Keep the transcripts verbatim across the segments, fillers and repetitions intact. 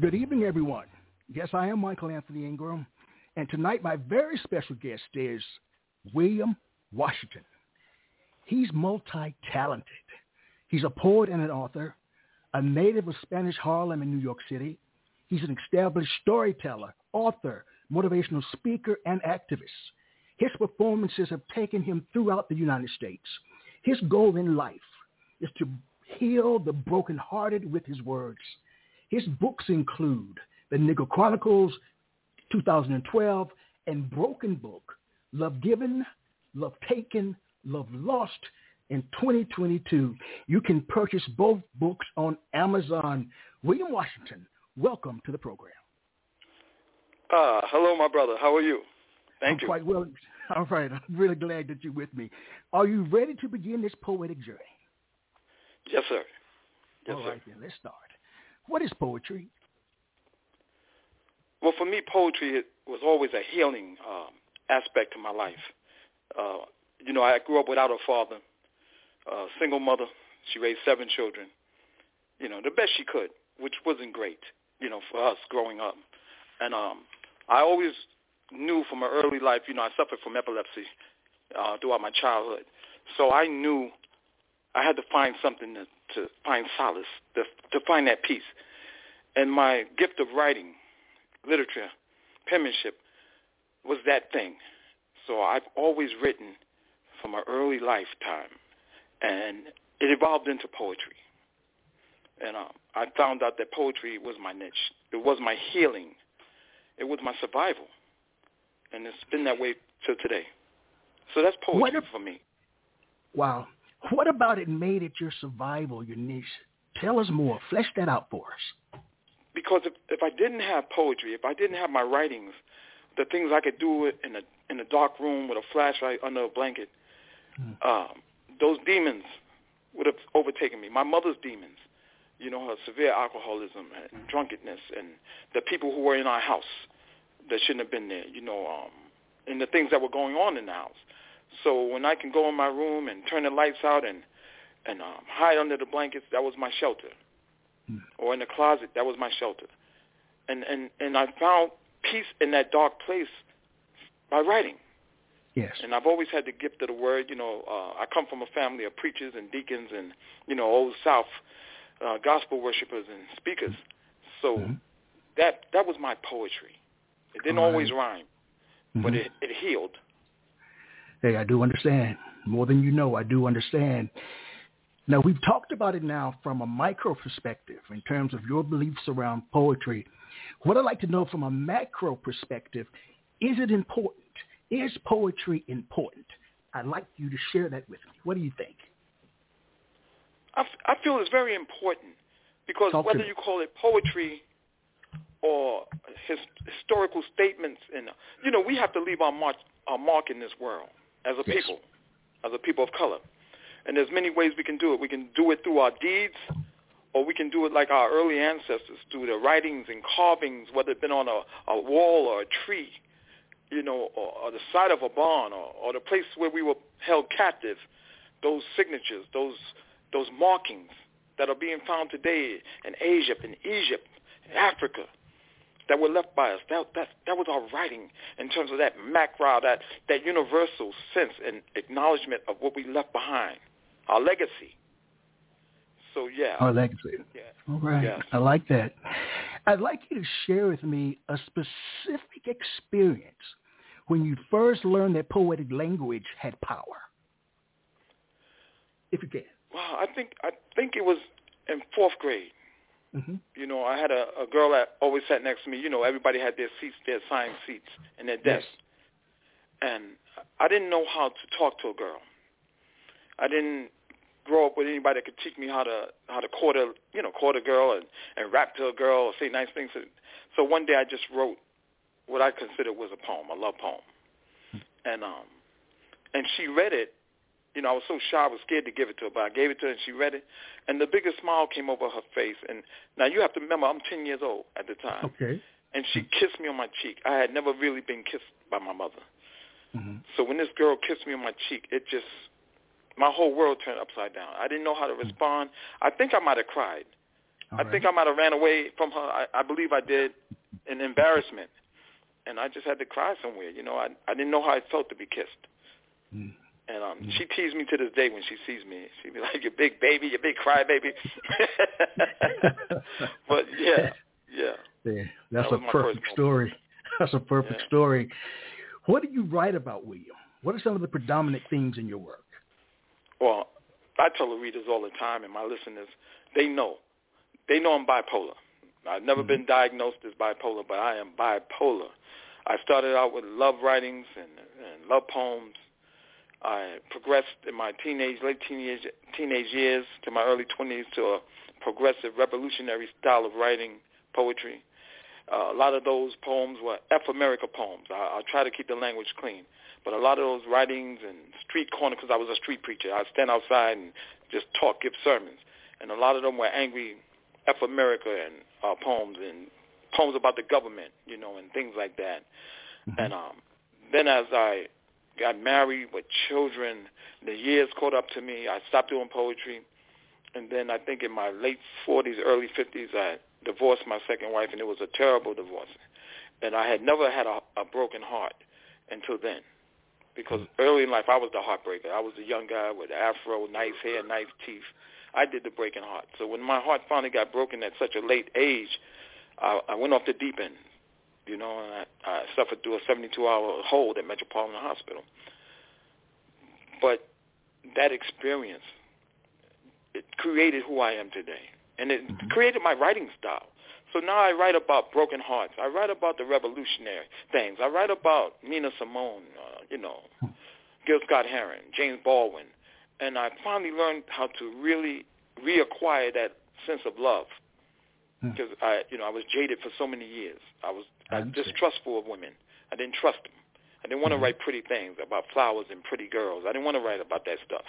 Good evening, everyone. Yes, I am Michael Anthony Ingram, and tonight my very special guest is William Washington. He's multi-talented. He's a poet and an author, a native of Spanish Harlem in New York City. He's an established storyteller, author, motivational speaker, and activist. His performances have taken him throughout the United States. His goal in life is to heal the brokenhearted with his words. His books include The Nigger Chronicles, two thousand twelve, and Broken Book, Love Given, Love Taken, Love Lost, in twenty twenty-two. You can purchase both books on Amazon. William Washington, welcome to the program. Uh, hello, my brother. How are you? Thank I'm you. Quite well. All right. I'm really glad that you're with me. Are you ready to begin this poetic journey? Yes, sir. Yes, All right, sir. Then, let's start. What is poetry? Well, for me, poetry it was always a healing um, aspect to my life. Uh, you know, I grew up without a father, a single mother. She raised seven children, you know, the best she could, which wasn't great, you know, for us growing up. And um, I always knew from my early life, you know, I suffered from epilepsy uh, throughout my childhood. So I knew I had to find something to, to find solace, to, to find that peace. And my gift of writing, literature, penmanship was that thing. So I've always written from my early lifetime, and it evolved into poetry. And um, I found out that poetry was my niche. It was my healing. It was my survival. And it's been that way till today. So that's poetry a- for me. Wow. What about it made it your survival, your niche? Tell us more. Flesh that out for us. Because if, if I didn't have poetry, if I didn't have my writings, the things I could do in a in a dark room with a flashlight under a blanket, hmm. um, those demons would have overtaken me. My mother's demons, you know, her severe alcoholism and drunkenness and the people who were in our house that shouldn't have been there, you know, um, and the things that were going on in the house. So when I can go in my room and turn the lights out and, and um, hide under the blankets, that was my shelter. Mm. Or in the closet, that was my shelter. And, and, and I found peace in that dark place by writing. Yes. And I've always had the gift of the word. You know, uh, I come from a family of preachers and deacons and, you know, Old South uh, gospel worshipers and speakers. So mm-hmm. that that was my poetry. It didn't All right. always rhyme, mm-hmm. but it, it healed. Hey, I do understand. More than you know, I do understand. Now, we've talked about it now from a micro perspective in terms of your beliefs around poetry. What I'd like to know from a macro perspective, is it important? Is poetry important? I'd like you to share that with me. What do you think? I, f- I feel it's very important because Talk whether you call it poetry or his- historical statements, and you know, we have to leave our mark, our mark in this world as a yes. people, as a people of color. And there's many ways we can do it. We can do it through our deeds, or we can do it like our early ancestors, through their writings and carvings, whether it's been on a, a wall or a tree, you know, or, or the side of a barn, or, or the place where we were held captive, those signatures, those those markings that are being found today in Asia, in Egypt, in Africa, that were left by us. That that that was our writing in terms of that macro, that, that universal sense and acknowledgement of what we left behind, our legacy. So, yeah. Our legacy. Yeah. All right. Yes. I like that. I'd like you to share with me a specific experience when you first learned that poetic language had power, if you can. Well, I think I think it was in fourth grade. Mm-hmm. You know, I had a, a girl that always sat next to me. You know, everybody had their seats, their assigned seats, and their desks. Yes. And I didn't know how to talk to a girl. I didn't grow up with anybody that could teach me how to how to court a you know court a girl and, and rap to a girl or say nice things. So one day I just wrote what I considered was a poem, a love poem, and um and she read it. You know, I was so shy, I was scared to give it to her, but I gave it to her, and she read it, and the biggest smile came over her face. And now you have to remember, I'm ten years old at the time. Okay. And she kissed me on my cheek. I had never really been kissed by my mother. Mm-hmm. So when this girl kissed me on my cheek, it just, my whole world turned upside down. I didn't know how to respond. I think I might have cried. All I right. think I might have ran away from her. I, I believe I did, in embarrassment. And I just had to cry somewhere. You know, I, I didn't know how it felt to be kissed. Mm. And um, mm-hmm. she teased me to this day when she sees me. She'd be like, "You big baby, you big cry baby." But yeah, yeah. yeah that's that a perfect story. That's a perfect yeah. story. What do you write about, William? What are some of the predominant themes in your work? Well, I tell the readers all the time, and my listeners, they know. They know I'm bipolar. I've never mm-hmm. been diagnosed as bipolar, but I am bipolar. I started out with love writings and, and love poems. I progressed in my teenage, late teenage, teenage years to my early twenties to a progressive, revolutionary style of writing poetry. Uh, a lot of those poems were F-America poems. I, I try to keep the language clean. But a lot of those writings and street corner, because I was a street preacher, I'd stand outside and just talk, give sermons. And a lot of them were angry F-America and uh, poems and poems about the government, you know, and things like that. Mm-hmm. And um, then as I got married with children, the years caught up to me. I stopped doing poetry. And then I think in my late forties, early fifties, I divorced my second wife, and it was a terrible divorce. And I had never had a, a broken heart until then, because early in life I was the heartbreaker. I was the young guy with afro, nice hair, nice teeth. I did the breaking heart. So when my heart finally got broken at such a late age, I, I went off the deep end. You know, and I, I suffered through a seventy-two hour hold at Metropolitan Hospital. But that experience, it created who I am today. And it mm-hmm. created my writing style. So now I write about broken hearts. I write about the revolutionary things. I write about Nina Simone, uh, you know, Gil Scott Heron, James Baldwin. And I finally learned how to really reacquire that sense of love. Because I, you know, I was jaded for so many years. I was I distrustful of women. I didn't trust them. I didn't want to mm-hmm. write pretty things about flowers and pretty girls. I didn't want to write about that stuff,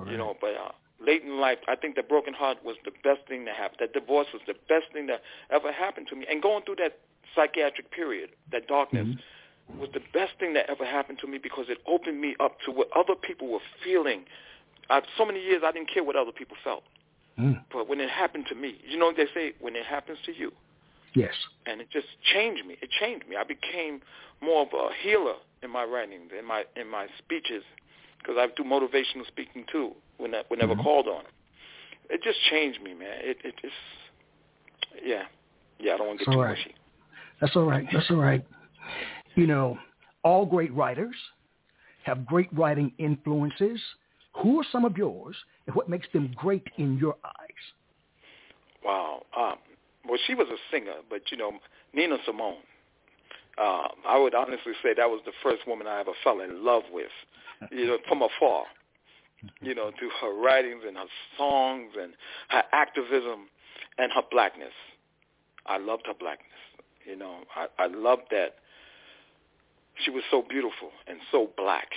right. you know. But uh, late in life, I think the broken heart was the best thing that happened. That divorce was the best thing that ever happened to me. And going through that psychiatric period, that darkness, mm-hmm. was the best thing that ever happened to me, because it opened me up to what other people were feeling. I, so many years, I didn't care what other people felt. Mm. But when it happened to me, you know, they say, when it happens to you. Yes. And it just changed me. It changed me. I became more of a healer in my writings, in my in my speeches, because I do motivational speaking too, when I, whenever mm-hmm. called on. It just changed me, man. It, it just, yeah. Yeah, I don't want to get too mushy. That's all right. That's all right. You know, all great writers have great writing influences. Who are some of yours, and what makes them great in your eyes? Wow. Um, well, she was a singer, but, you know, Nina Simone, uh, I would honestly say that was the first woman I ever fell in love with, you know, from afar, you know, through her writings and her songs and her activism and her blackness. I loved her blackness. You know, I, I loved that she was so beautiful and so black.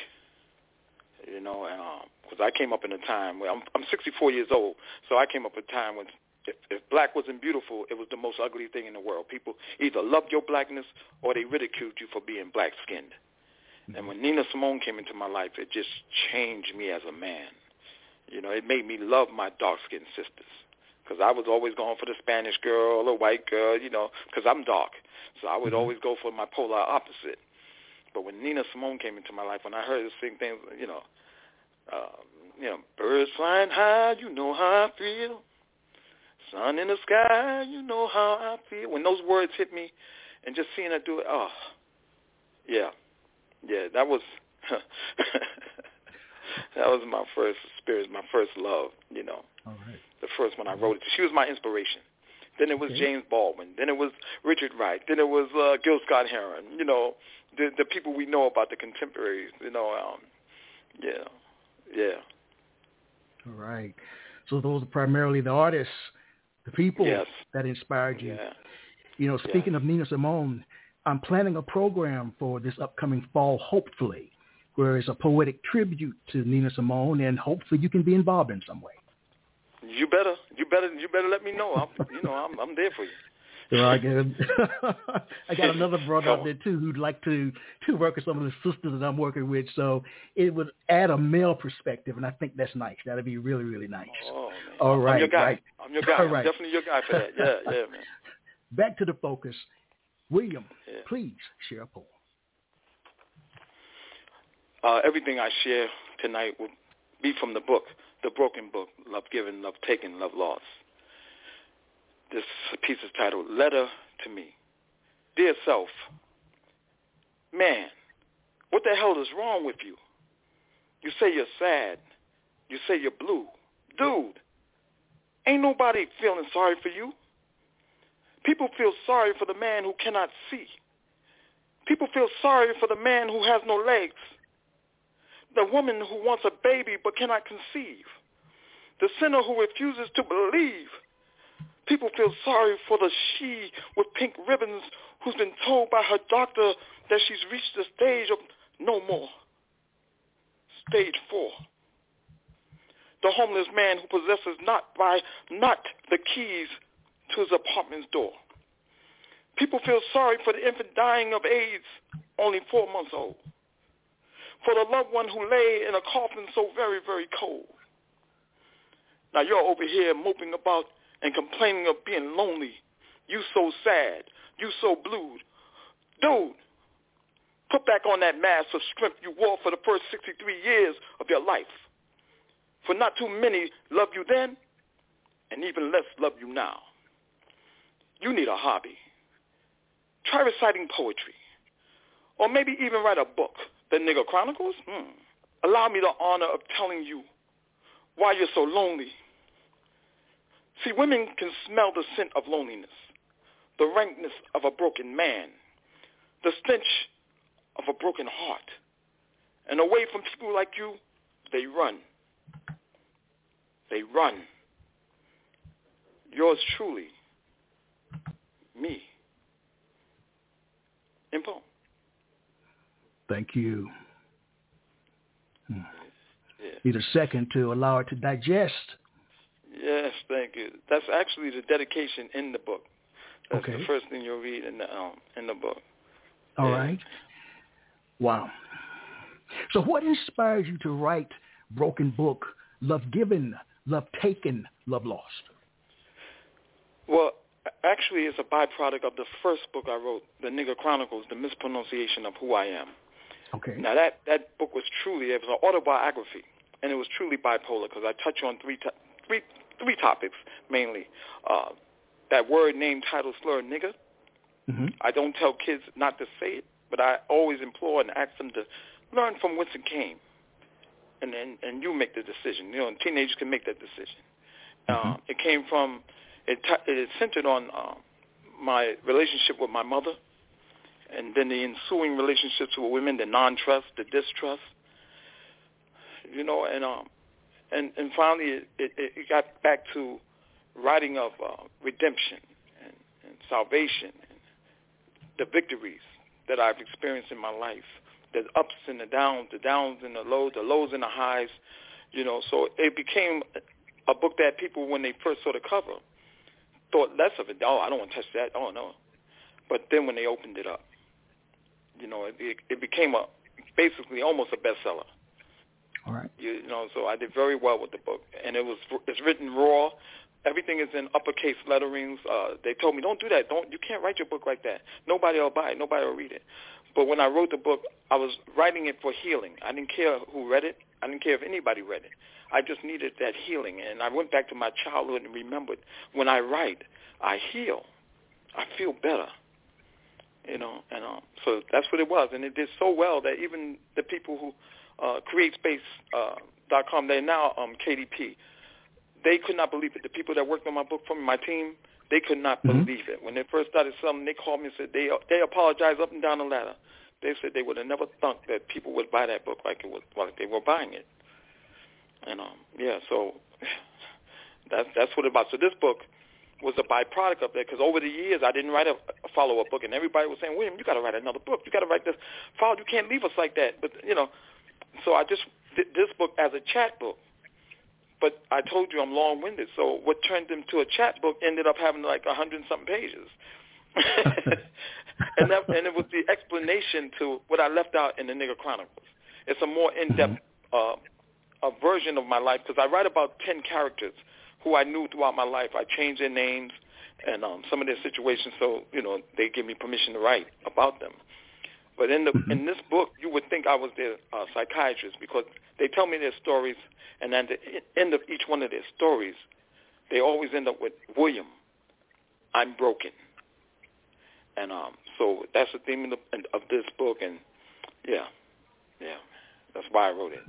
You know, and because um, I came up in a time where I'm, I'm sixty-four years old, so I came up in a time when if, if black wasn't beautiful, it was the most ugly thing in the world. People either loved your blackness or they ridiculed you for being black-skinned. Mm-hmm. And when Nina Simone came into my life, it just changed me as a man. You know, it made me love my dark-skinned sisters, because I was always going for the Spanish girl or white girl, you know, because I'm dark. So I would mm-hmm. always go for my polar opposite. But when Nina Simone came into my life, when I heard her sing things, you know, uh, you know, birds flying high, you know how I feel. Sun in the sky, you know how I feel. When those words hit me, and just seeing her do it, oh, yeah, yeah, that was that was my first experience, my first love, you know, all right. the first one I wrote it to. She was my inspiration. Then it was okay. James Baldwin. Then it was Richard Wright. Then it was uh, Gil Scott Heron. You know, the the people we know about, the contemporaries. You know, um, yeah, yeah. All right. So those are primarily the artists, the people yes. that inspired you. Yeah. You know, speaking yeah. of Nina Simone, I'm planning a program for this upcoming fall, hopefully, where it's a poetic tribute to Nina Simone, and hopefully you can be involved in some way. You better, you better, you better let me know. I'm, you know, I'm, I'm there for you. So I, got, I got another brother out there too who'd like to, to work with some of the sisters that I'm working with. So it would add a male perspective, and I think that's nice. That'd be really, really nice. Oh, all right, I'm your guy. Right. I'm your guy. All right. I'm definitely your guy for that. Yeah, yeah, man. Back to the focus, William. Yeah. Please share a poem. Uh, everything I share tonight will be from the book, The Broken Book, Love Given, Love Taken, Love Lost. This piece is titled, Letter to Me. Dear self, man, what the hell is wrong with you? You say you're sad. You say you're blue. Dude, ain't nobody feeling sorry for you. People feel sorry for the man who cannot see. People feel sorry for the man who has no legs. The woman who wants a baby but cannot conceive. The sinner who refuses to believe. People feel sorry for the she with pink ribbons who's been told by her doctor that she's reached the stage of no more. Stage four. The homeless man who possesses not by not the keys to his apartment's door. People feel sorry for the infant dying of AIDS, only four months old. For the loved one who lay in a coffin so very, very cold. Now you're over here moping about and complaining of being lonely. You so sad. You so blued. Dude, put back on that mask of strength you wore for the first sixty-three years of your life. For not too many loved you then, and even less love you now. You need a hobby. Try reciting poetry. Or maybe even write a book, The Nigger Chronicles. Hmm. Allow me the honor of telling you why you're so lonely. See, women can smell the scent of loneliness, the rankness of a broken man, the stench of a broken heart. And away from people like you, they run. They run. Yours truly, me. In poem. Thank you. Hmm. Yeah. Need a second to allow it to digest. Yes, thank you. That's actually the dedication in the book. That's okay. The first thing you'll read in the um, in the book. All yeah. right. Wow. So what inspired you to write Broken Book, Love Given, Love Taken, Love Lost? Well, actually, it's a byproduct of the first book I wrote, The Nigger Chronicles, The Mispronunciation of Who I Am. Okay. Now, that, that book was truly, it was an autobiography, and it was truly bipolar because I touch on three to- three three topics mainly. Uh, that word, name, title, slur, nigger. Mm-hmm. I don't tell kids not to say it, but I always implore and ask them to learn from whence it came, and and, and you make the decision. You know, and teenagers can make that decision. Mm-hmm. Um, it came from, it, it is centered on uh, my relationship with my mother, and then the ensuing relationships with women, the non-trust, the distrust, you know, and um, and, and finally it, it, it got back to writing of uh, redemption and, and salvation and the victories that I've experienced in my life, the ups and the downs, the downs and the lows, the lows and the highs, you know. So it became a book that people, when they first saw the cover, thought less of it. Oh, I don't want to touch that. Oh, no. But then when they opened it up, you know, it, it, it became a basically almost a bestseller. All right. You know, so I did very well with the book, and it was it's written raw. Everything is in uppercase letterings. Uh, they told me, don't do that. Don't you can't write your book like that. Nobody will buy it. Nobody will read it. But when I wrote the book, I was writing it for healing. I didn't care who read it. I didn't care if anybody read it. I just needed that healing, and I went back to my childhood and remembered when I write, I heal. I feel better. You know, and um, so that's what it was, and it did so well that even the people who Uh, create space dot com, uh, they're now um, K D P. They could not believe it. The people that worked on my book for me, my team, they could not mm-hmm. believe it. When they first started something, they called me and said they they apologized up and down the ladder. They said they would have never thunk that people would buy that book like it was like they were buying it. And um, yeah, so that's that's what it's about. So this book was a byproduct of that, because over the years I didn't write a, a follow-up book, and everybody was saying, William, you got to write another book. You got to write this follow. You can't leave us like that. But you know, so I just did this book as a chat book. But I told you I'm long-winded, so what turned into a chat book ended up having like a hundred and something pages. and, that, and it was the explanation to what I left out in The Nigger Chronicles. It's a more in-depth uh, a version of my life, because I write about ten characters who I knew throughout my life. I changed their names and um, some of their situations, so you know they give me permission to write about them. But in the in this book, you would think I was their uh, psychiatrist, because they tell me their stories, and at the end of each one of their stories, they always end up with, William, I'm broken. And um, so that's the theme of, the, of this book, and yeah, yeah, that's why I wrote it,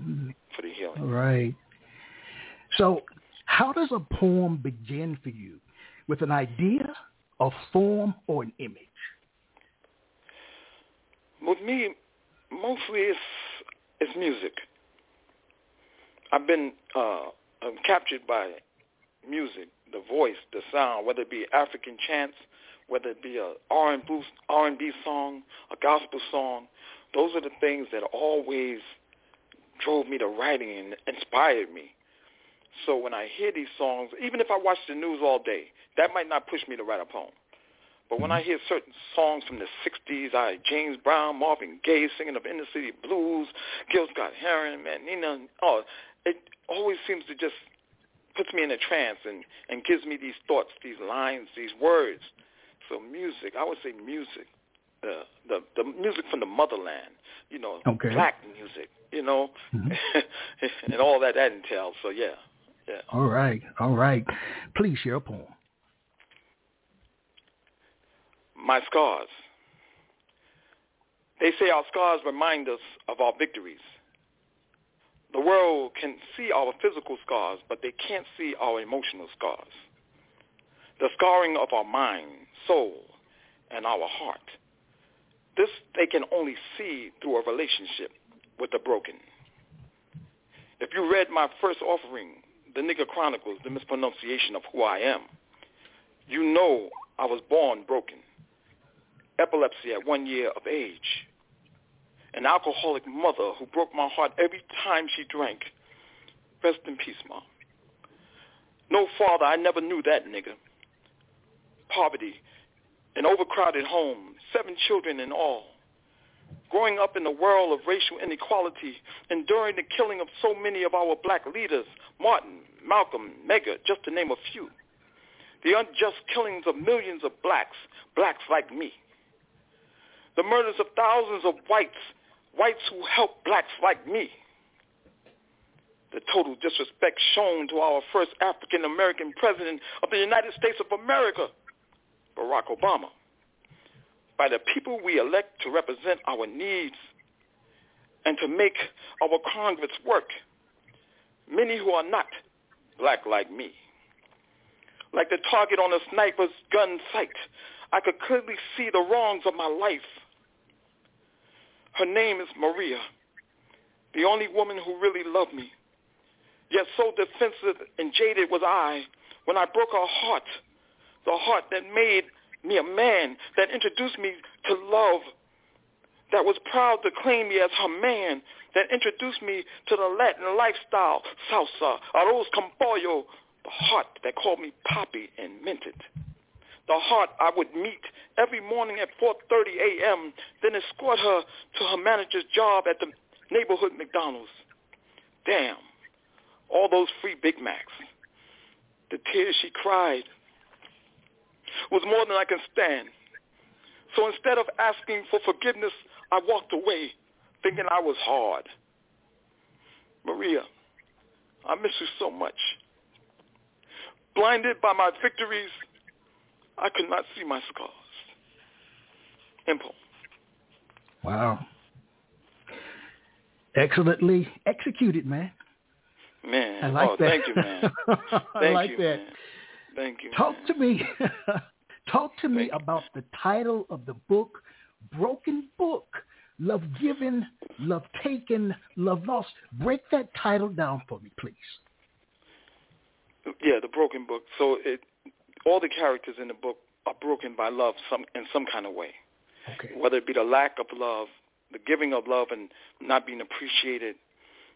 for the healing. All right. So how does a poem begin for you? With an idea, a form, or an image? With me, mostly it's, it's music. I've been uh, I'm captured by music, the voice, the sound, whether it be African chants, whether it be a R and B song, a gospel song. Those are the things that always drove me to writing and inspired me. So when I hear these songs, even if I watch the news all day, that might not push me to write a poem. But when I hear certain songs from the sixties, I James Brown, Marvin Gaye singing of Inner City Blues, Gil Scott Heron, man, Nina, oh, it always seems to just puts me in a trance and, and gives me these thoughts, these lines, these words. So music, I would say music, uh, the the music from the motherland, you know, okay. Black music, you know, mm-hmm. and all that that entails. So yeah, yeah. All right, all right. Please share a poem. My scars. They say our scars remind us of our victories. The world can see our physical scars, but they can't see our emotional scars. The scarring of our mind, soul, and our heart. This they can only see through a relationship with the broken. If you read my first offering, The Nigger Chronicles, The Mispronunciation of Who I Am, you know I was born broken. Epilepsy at one year of age. An alcoholic mother who broke my heart every time she drank. Rest in peace, Mom. No father, I never knew that nigger. Poverty, an overcrowded home, seven children in all. Growing up in a world of racial inequality, enduring the killing of so many of our black leaders, Martin, Malcolm, Medgar, just to name a few. The unjust killings of millions of blacks, blacks like me. The murders of thousands of whites, whites who helped blacks like me. The total disrespect shown to our first African-American president of the United States of America, Barack Obama, by the people we elect to represent our needs and to make our Congress work, many who are not black like me. Like the target on a sniper's gun sight, I could clearly see the wrongs of my life. Her name is Maria, the only woman who really loved me. Yet so defensive and jaded was I when I broke her heart, the heart that made me a man, that introduced me to love, that was proud to claim me as her man, that introduced me to the Latin lifestyle, salsa, arroz con pollo, the heart that called me Poppy and Minted. The heart I would meet every morning at four thirty a.m., then escort her to her manager's job at the neighborhood McDonald's. Damn, all those free Big Macs. The tears she cried was more than I can stand. So instead of asking for forgiveness, I walked away thinking I was hard. Maria, I miss you so much. Blinded by my victories, I could not see my scars. Impulse. Wow. Excellently executed, man. Man. I like oh, that. Thank you, man. Thank I like you, that. Man. Thank you. Talk man. to me. Talk to me thank about you. the title of the book, Broken Book, Love Given, Love Taken, Love Lost. Break that title down for me, please. Yeah, The Broken Book. So it, all the characters in the book are broken by love some in some kind of way, okay. Whether it be the lack of love, the giving of love and not being appreciated,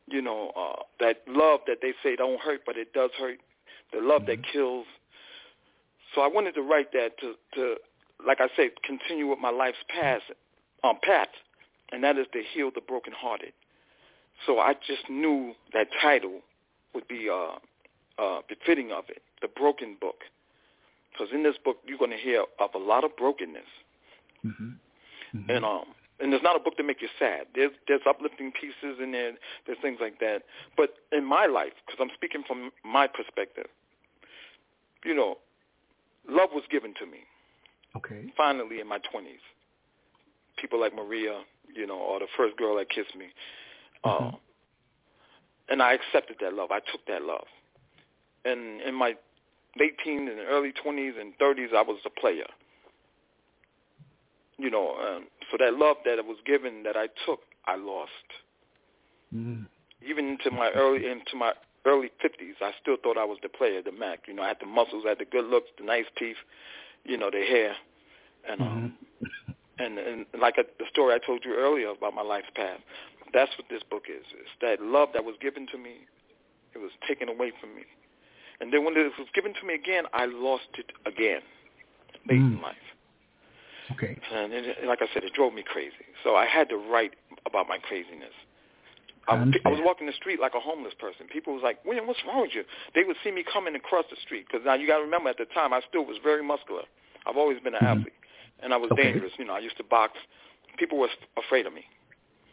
you know, uh, that love that they say don't hurt, but it does hurt, the love mm-hmm. that kills. So I wanted to write that to, to like I said, continue with my life's path, um, path, and that is to heal the brokenhearted. So I just knew that title would be uh, uh, befitting of it, The Broken Book, because in this book you're going to hear of a lot of brokenness. Mm-hmm. Mm-hmm. And um, and it's not a book to make you sad. There's, there's uplifting pieces in there. There's things like that. But in my life, because I'm speaking from my perspective, you know, love was given to me. Okay. Finally, in my twenties, people like Maria, you know, or the first girl that kissed me, mm-hmm. uh, and I accepted that love. I took that love, and in my late teens and early twenties and thirties, I was a player. You know, um, so that love that was given that I took, I lost. Mm. Even into my early into my early fifties, I still thought I was the player, the Mac. You know, I had the muscles, I had the good looks, the nice teeth. You know, their hair, and um, mm-hmm. and and like a, the story I told you earlier about my life's path, that's what this book is. It's that love that was given to me, it was taken away from me, and then when it was given to me again, I lost it again, late mm. in life. Okay. And it, like I said, it drove me crazy. So I had to write about my craziness. I, I was walking the street like a homeless person. People was like, William, what's wrong with you? They would see me coming across the street because now you got to remember at the time I still was very muscular. I've always been an mm-hmm. athlete, and I was okay. dangerous. You know, I used to box. People were afraid of me.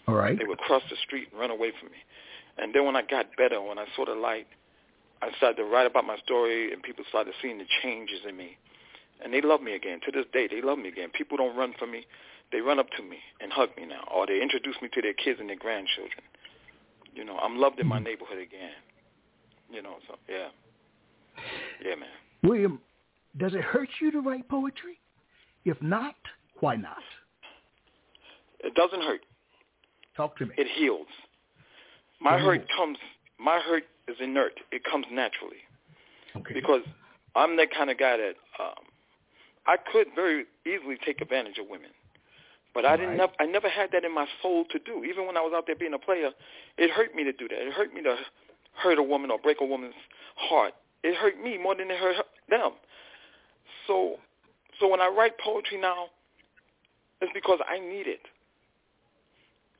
All right. They would cross the street and run away from me. And then when I got better, when I saw the light, I started to write about my story, and people started seeing the changes in me. And they love me again. To this day, they love me again. People don't run from me. They run up to me and hug me now, or they introduce me to their kids and their grandchildren. You know, I'm loved in my neighborhood again. You know, so, yeah. Yeah, man. William, does it hurt you to write poetry? If not, why not? It doesn't hurt. Talk to me. It heals. My oh. hurt comes, my hurt is inert. It comes naturally. Okay. Because I'm that kind of guy that um, I could very easily take advantage of women. But I didn't. Right. Nev- I never had that in my soul to do. Even when I was out there being a player, it hurt me to do that. It hurt me to hurt a woman or break a woman's heart. It hurt me more than it hurt them. So, so when I write poetry now, it's because I need it.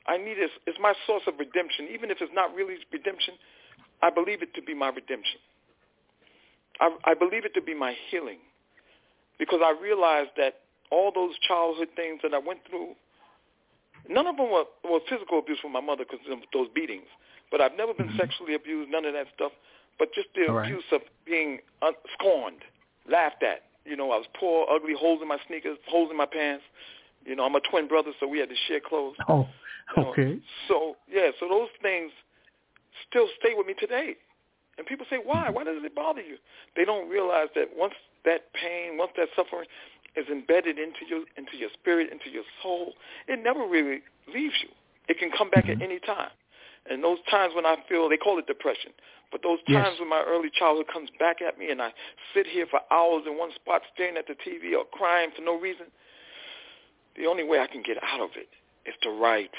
I need it. It's my source of redemption. Even if it's not really redemption, I believe it to be my redemption. I, I believe it to be my healing, because I realized that all those childhood things that I went through, none of them were, were physical abuse from my mother because of those beatings. But I've never been mm-hmm. sexually abused, none of that stuff. But just the all abuse right. of being un- scorned, laughed at. You know, I was poor, ugly, holes in my sneakers, holes in my pants. You know, I'm a twin brother, so we had to share clothes. Oh, okay. You know, so, yeah, so those things still stay with me today. And people say, why? Why does it bother you? They don't realize that once that pain, once that suffering is embedded into your into your spirit, into your soul, it never really leaves you. It can come back mm-hmm. at any time. And those times when I feel, they call it depression, but those times yes. when my early childhood comes back at me and I sit here for hours in one spot staring at the T V or crying for no reason, the only way I can get out of it is to write,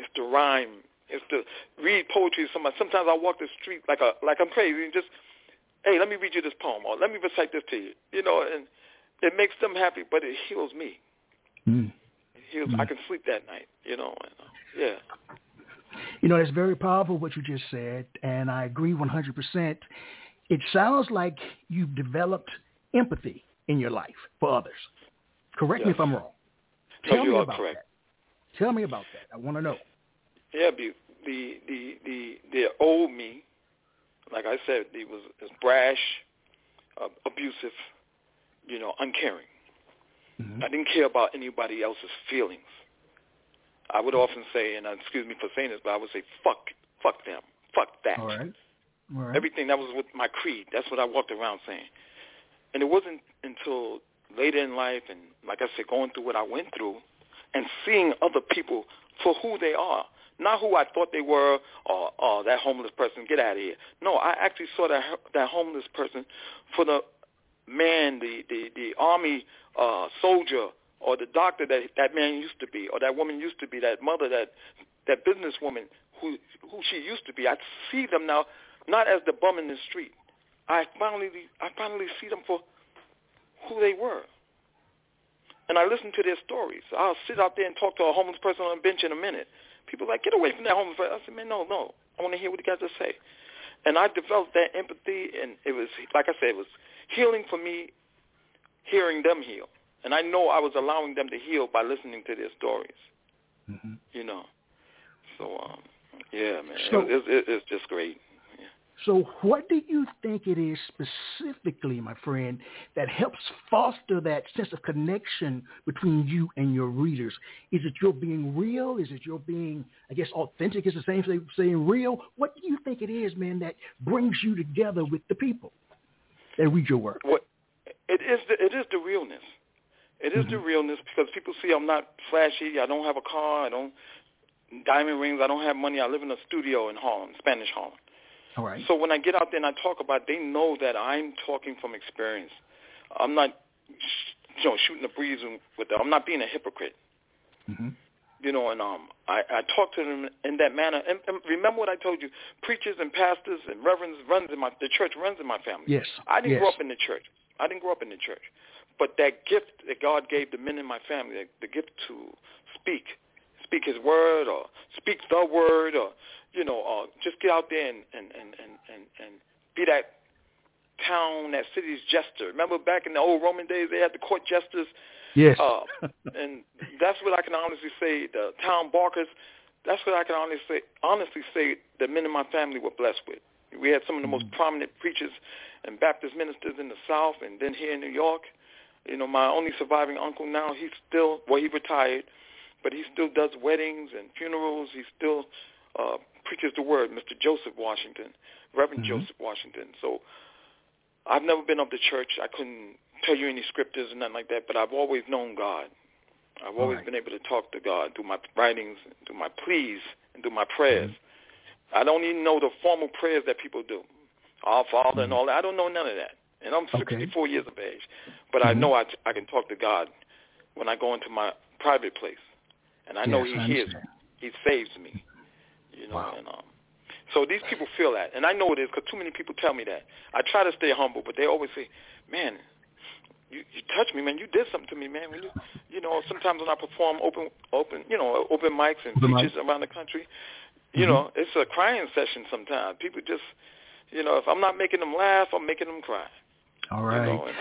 is to rhyme, is to read poetry to somebody. Sometimes I walk the street like a like I'm crazy and just, hey, let me read you this poem or let me recite this to you, you know, and it makes them happy, but it heals me. Mm. It heals. Mm. I can sleep that night, you know. And, uh, yeah. You know, it's very powerful what you just said, and I agree one hundred percent. It sounds like you've developed empathy in your life for others. Correct yes. me if I'm wrong. No, Tell you me are about correct. that. Tell me about that. I want to know. Yeah, the the the the, the old me, like I said, he was, was brash, uh, abusive. You know, uncaring. Mm-hmm. I didn't care about anybody else's feelings. I would often say, and excuse me for saying this, but I would say, fuck, fuck them, fuck that. All right. All right. Everything, that was with my creed. That's what I walked around saying. And it wasn't until later in life, and like I said, going through what I went through, and seeing other people for who they are, not who I thought they were, or, oh, that homeless person, get out of here. No, I actually saw that that homeless person for the man, the, the, the army uh, soldier, or the doctor that that man used to be, or that woman used to be, that mother, that that businesswoman who who she used to be. I see them now, not as the bum in the street. I finally I finally see them for who they were. And I listen to their stories. I'll sit out there and talk to a homeless person on a bench in a minute. People are like, get away from that homeless person. I said, man, no, no. I want to hear what you guys have to say. And I developed that empathy, and it was, like I said, it was healing for me, hearing them heal. And I know I was allowing them to heal by listening to their stories, mm-hmm. you know. So, um, yeah, man, so, it, it, it's just great. Yeah. So what do you think it is specifically, my friend, that helps foster that sense of connection between you and your readers? Is it your being real? Is it your being, I guess, authentic is the same thing saying real? What do you think it is, man, that brings you together with the people that read your work? What, it is the, it is the realness. It is mm-hmm. the realness, because people see I'm not flashy. I don't have a car. I don't diamond rings. I don't have money. I live in a studio in Harlem, Spanish Harlem. All right. So when I get out there and I talk about it, they know that I'm talking from experience. I'm not, you know, shooting the breeze with them. I'm not being a hypocrite. Mm-hmm. You know, and um, I, I talk to them in that manner. And, and remember what I told you: preachers and pastors and reverends runs in my the church runs in my family. Yes. I didn't yes. grow up in the church. I didn't grow up in the church. But that gift that God gave the men in my family, the, the gift to speak, speak his word or speak the word, or, you know, or just get out there and, and, and, and, and be that town, that city's jester. Remember back in the old Roman days, they had the court jesters? Yes. Uh, and that's what I can honestly say, the town barkers, that's what I can honestly say, honestly say the men in my family were blessed with. We had some of the most prominent preachers and Baptist ministers in the South, and then here in New York. You know, my only surviving uncle now, he's still, well, he retired, but he still does weddings and funerals. He still uh, preaches the word, Mister Joseph Washington, Reverend mm-hmm. Joseph Washington. So I've never been up to church. I couldn't tell you any scriptures and nothing like that, but I've always known God. I've always right. been able to talk to God through my writings, through my pleas, and through my prayers. Mm-hmm. I don't even know the formal prayers that people do, Our Father mm-hmm. and all that. I don't know none of that. And I'm sixty-four okay. years of age, but mm-hmm. I know I, I can talk to God when I go into my private place, and I yes, know he I hears me. He saves me, you know. Wow. And um, so these people feel that, and I know it is, because too many people tell me that. I try to stay humble, but they always say, man, you, you touched me, man. You did something to me, man. When you, you know, sometimes when I perform open, open, you know, open mics and open speeches mic. around the country, you mm-hmm. know, it's a crying session sometimes. People just, you know, if I'm not making them laugh, I'm making them cry. All right. You know, and,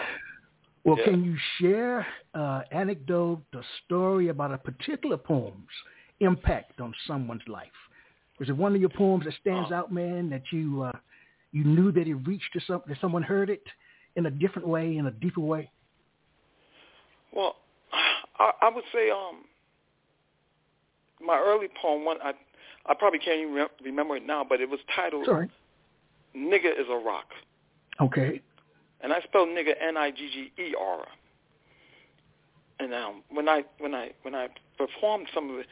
well, yeah. Can you share an uh, anecdote, a story about a particular poem's impact on someone's life? Was it one of your poems that stands oh. out, man, that you uh, you knew that it reached to something, that someone heard it in a different way, in a deeper way? Well, I, I would say um, my early poem, one I I probably can't even re- remember it now, but it was titled Sorry. "Nigger is a Rock." Okay. And I spelled nigger N I G G E R. And um, when I when I when I performed some of it,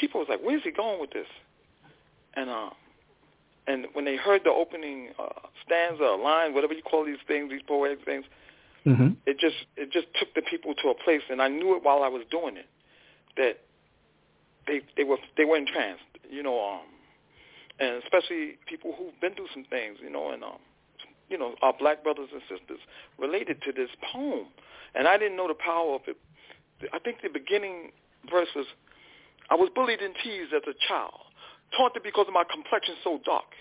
people was like, "Where's he going with this?" And um, and when they heard the opening uh, stanza, or line, whatever you call these things, these poetic things, mm-hmm. it just it just took the people to a place, and I knew it while I was doing it, that they they were they were entranced, you know, um, and especially people who've been through some things, you know, and um. you know, our black brothers and sisters related to this poem. And I didn't know the power of it. I think the beginning verse was, I was bullied and teased as a child, taunted because of my complexion so dark.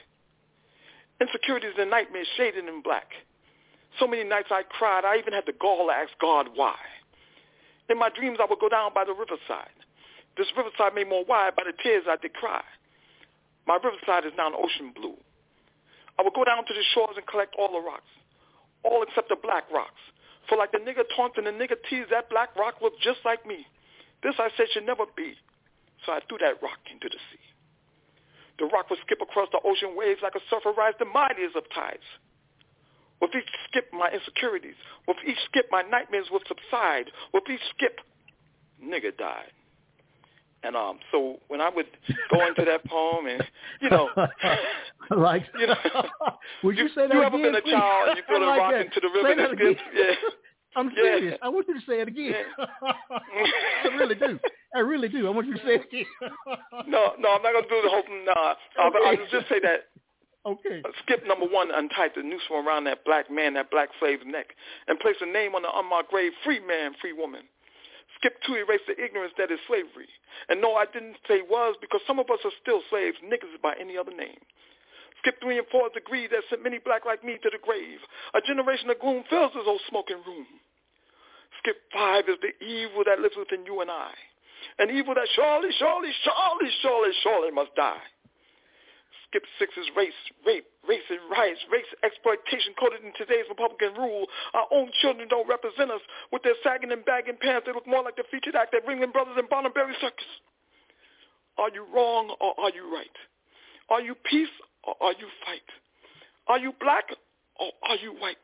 Insecurities and nightmares shaded in black. So many nights I cried, I even had the gall to ask God why. In my dreams I would go down by the riverside. This riverside made more wide by the tears I did cry. My riverside is now an ocean blue. I would go down to the shores and collect all the rocks, all except the black rocks. For like the nigger taunted and the nigger teased, that black rock looked just like me. This I said should never be. So I threw that rock into the sea. The rock would skip across the ocean waves like a surfer rides the mightiest of tides. With each skip, my insecurities. With each skip, my nightmares would subside. With each skip, nigger died. And um, so when I would go into that poem and, you know. Like, you know, would you, you say that you again? You ever been please? A child and you feel like rock that. Into the river that that's good? Yeah. I'm serious. Yeah. I want you to say it again. Yeah. I really do. I really do. I want you to say it again. no, no, I'm not going to do the whole thing. Nah. Uh, okay. I'll just say that. Okay. Skip number one, untie the noose from around that black man, that black slave's neck, and place a name on the unmarked grave, free man, free woman. Skip two, erase the ignorance that is slavery. And no, I didn't say was because some of us are still slaves, niggers by any other name. Skip three and four, degree that sent many black like me to the grave. A generation of gloom fills this old smoking room. Skip five is the evil that lives within you and I, an evil that surely, surely, surely, surely, surely must die. Skip six is race, rape, race and riots, race exploitation coded in today's Republican rule. Our own children don't represent us. With their sagging and bagging pants, they look more like the featured act at Ringling Brothers and Barnum Berry Circus. Are you wrong or are you right? Are you peace or are you fight? Are you black or are you white?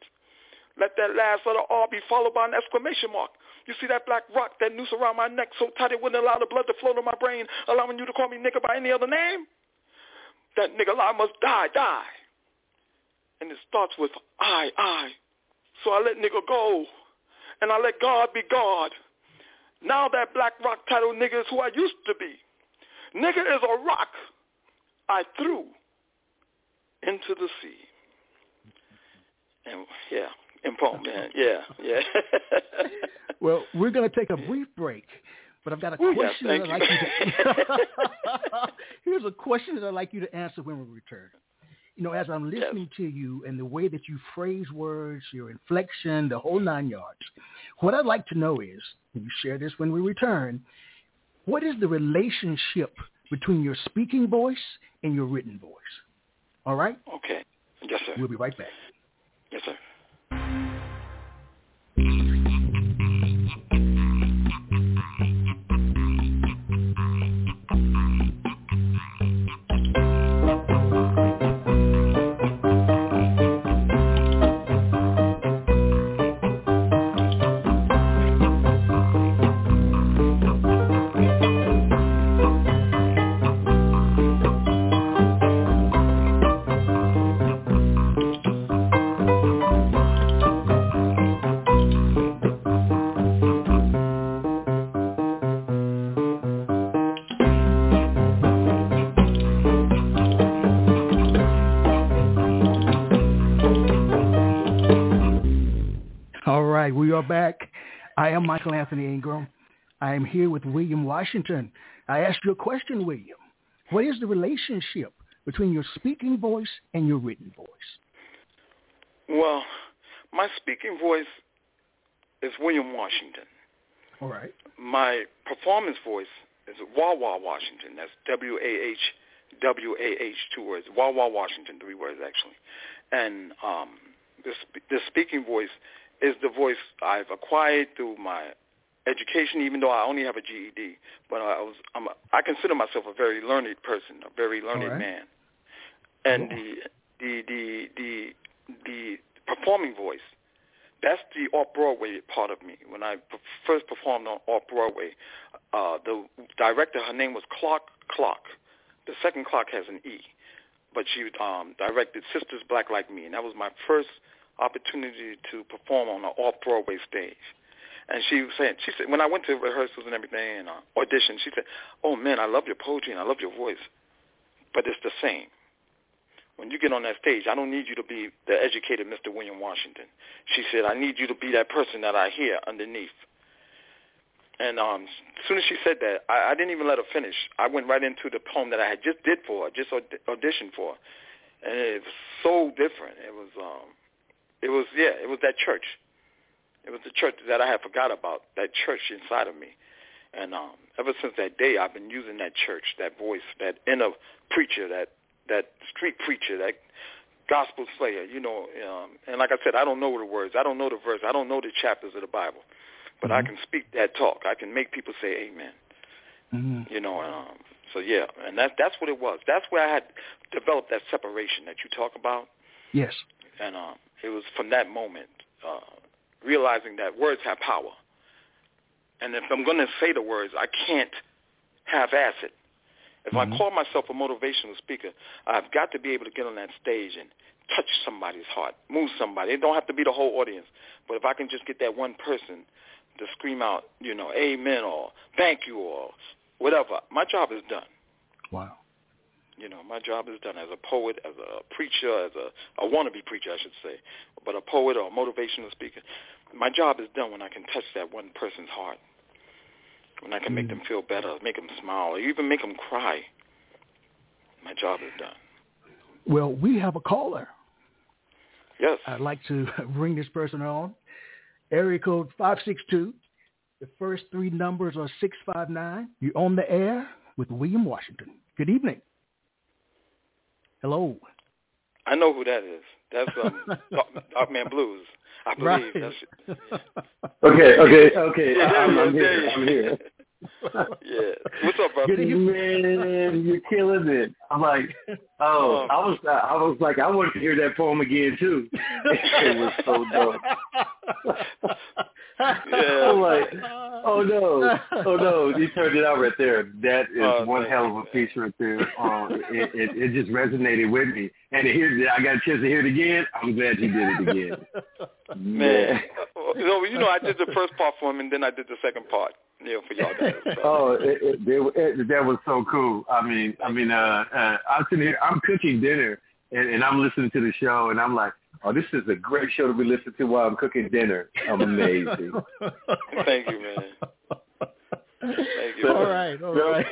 Let that last letter R be followed by an exclamation mark. You see that black rock, that noose around my neck so tight it wouldn't allow the blood to flow to my brain, allowing you to call me nigger by any other name? That nigger lie must die, die. And it starts with I, I. So I let nigger go, and I let God be God. Now that black rock titled nigger is who I used to be. Nigger is a rock I threw into the sea. And yeah, in poem, man. Yeah, yeah. Well, we're going to take a brief break. But I've got a question yes, that I'd like you to Here's a question that I'd like you to answer when we return. You know, as I'm listening yes. to you and the way that you phrase words, your inflection, the whole nine yards, what I'd like to know is, and you share this when we return, what is the relationship between your speaking voice and your written voice? All right? Okay. Yes, sir. We'll be right back. Yes, sir. We are back. I am Michael Anthony Ingram. I am here with William Washington. I asked you a question, William. What is the relationship between your speaking voice and your written voice? Well, my speaking voice is William Washington. All right. My performance voice is Wawa Washington. That's W A H W A H, two words. Wawa Washington, three words, actually. And um, this, this speaking voice is the voice I've acquired through my education, even though I only have a G E D. But I was, I'm a, I consider myself a very learned person, a very learned right. man. And yeah. the, the the the the performing voice, that's the off-Broadway part of me. When I first performed on off-Broadway, uh, the director, her name was Clark Clark. The second Clark has an E. But she um, directed Sisters Black Like Me, and that was my first opportunity to perform on an off-Broadway stage. And she was saying, she said, when I went to rehearsals and everything and uh, audition, she said, oh, man, I love your poetry and I love your voice, but it's the same. When you get on that stage, I don't need you to be the educated Mister William Washington. She said, I need you to be that person that I hear underneath. And um, as soon as she said that, I, I didn't even let her finish. I went right into the poem that I had just did for her, just aud- auditioned for her. And it was so different. It was... Um, It was, yeah, it was that church. It was the church that I had forgot about, that church inside of me. And um, ever since that day, I've been using that church, that voice, that inner preacher, that, that street preacher, that gospel slayer, you know. Um, and like I said, I don't know the words. I don't know the verse. I don't know the chapters of the Bible. But mm-hmm. I can speak that talk. I can make people say amen. Mm-hmm. You know, and, um, so yeah, and that, that's what it was. That's where I had developed that separation that you talk about. Yes. And um, it was from that moment, uh, realizing that words have power. And if I'm going to say the words, I can't half-assed. If mm-hmm. I call myself a motivational speaker, I've got to be able to get on that stage and touch somebody's heart, move somebody. It don't have to be the whole audience. But if I can just get that one person to scream out, you know, amen or thank you or whatever, my job is done. Wow. You know, my job is done as a poet, as a preacher, as a, a wannabe preacher, I should say, but a poet or a motivational speaker. My job is done when I can touch that one person's heart, when I can mm. make them feel better, make them smile, or even make them cry. My job is done. Well, we have a caller. Yes. I'd like to bring this person on. Area code five six two. The first three numbers are six five nine. You're on the air with William Washington. Good evening. Hello. I know who that is. That's um, Darkman Blues. I believe. Right. That's okay, okay, okay. Yeah, I'm, I'm here. I'm here. Yeah. What's up, brother? Man, you're killing it. I'm like, oh, I was, I was like, I want to hear that poem again too. It was so dope. Yeah. I'm like, oh no, oh no, you turned it out right there. That is oh, one hell of a piece right there. Um, it, it, it just resonated with me, and to hear, I got a chance to hear it again. I'm glad you did it again. Man, yeah. You know, I did the first part for him, and then I did the second part. Yeah, for y'all guys, so. Oh, it, it, it, it, that was so cool. I mean, I mean, uh, uh, I'm sitting here, I'm cooking dinner, and, and I'm listening to the show, and I'm like, oh, this is a great show to be listening to while I'm cooking dinner. I'm amazing. Thank you, man. Thank you. So, all right, all so, right.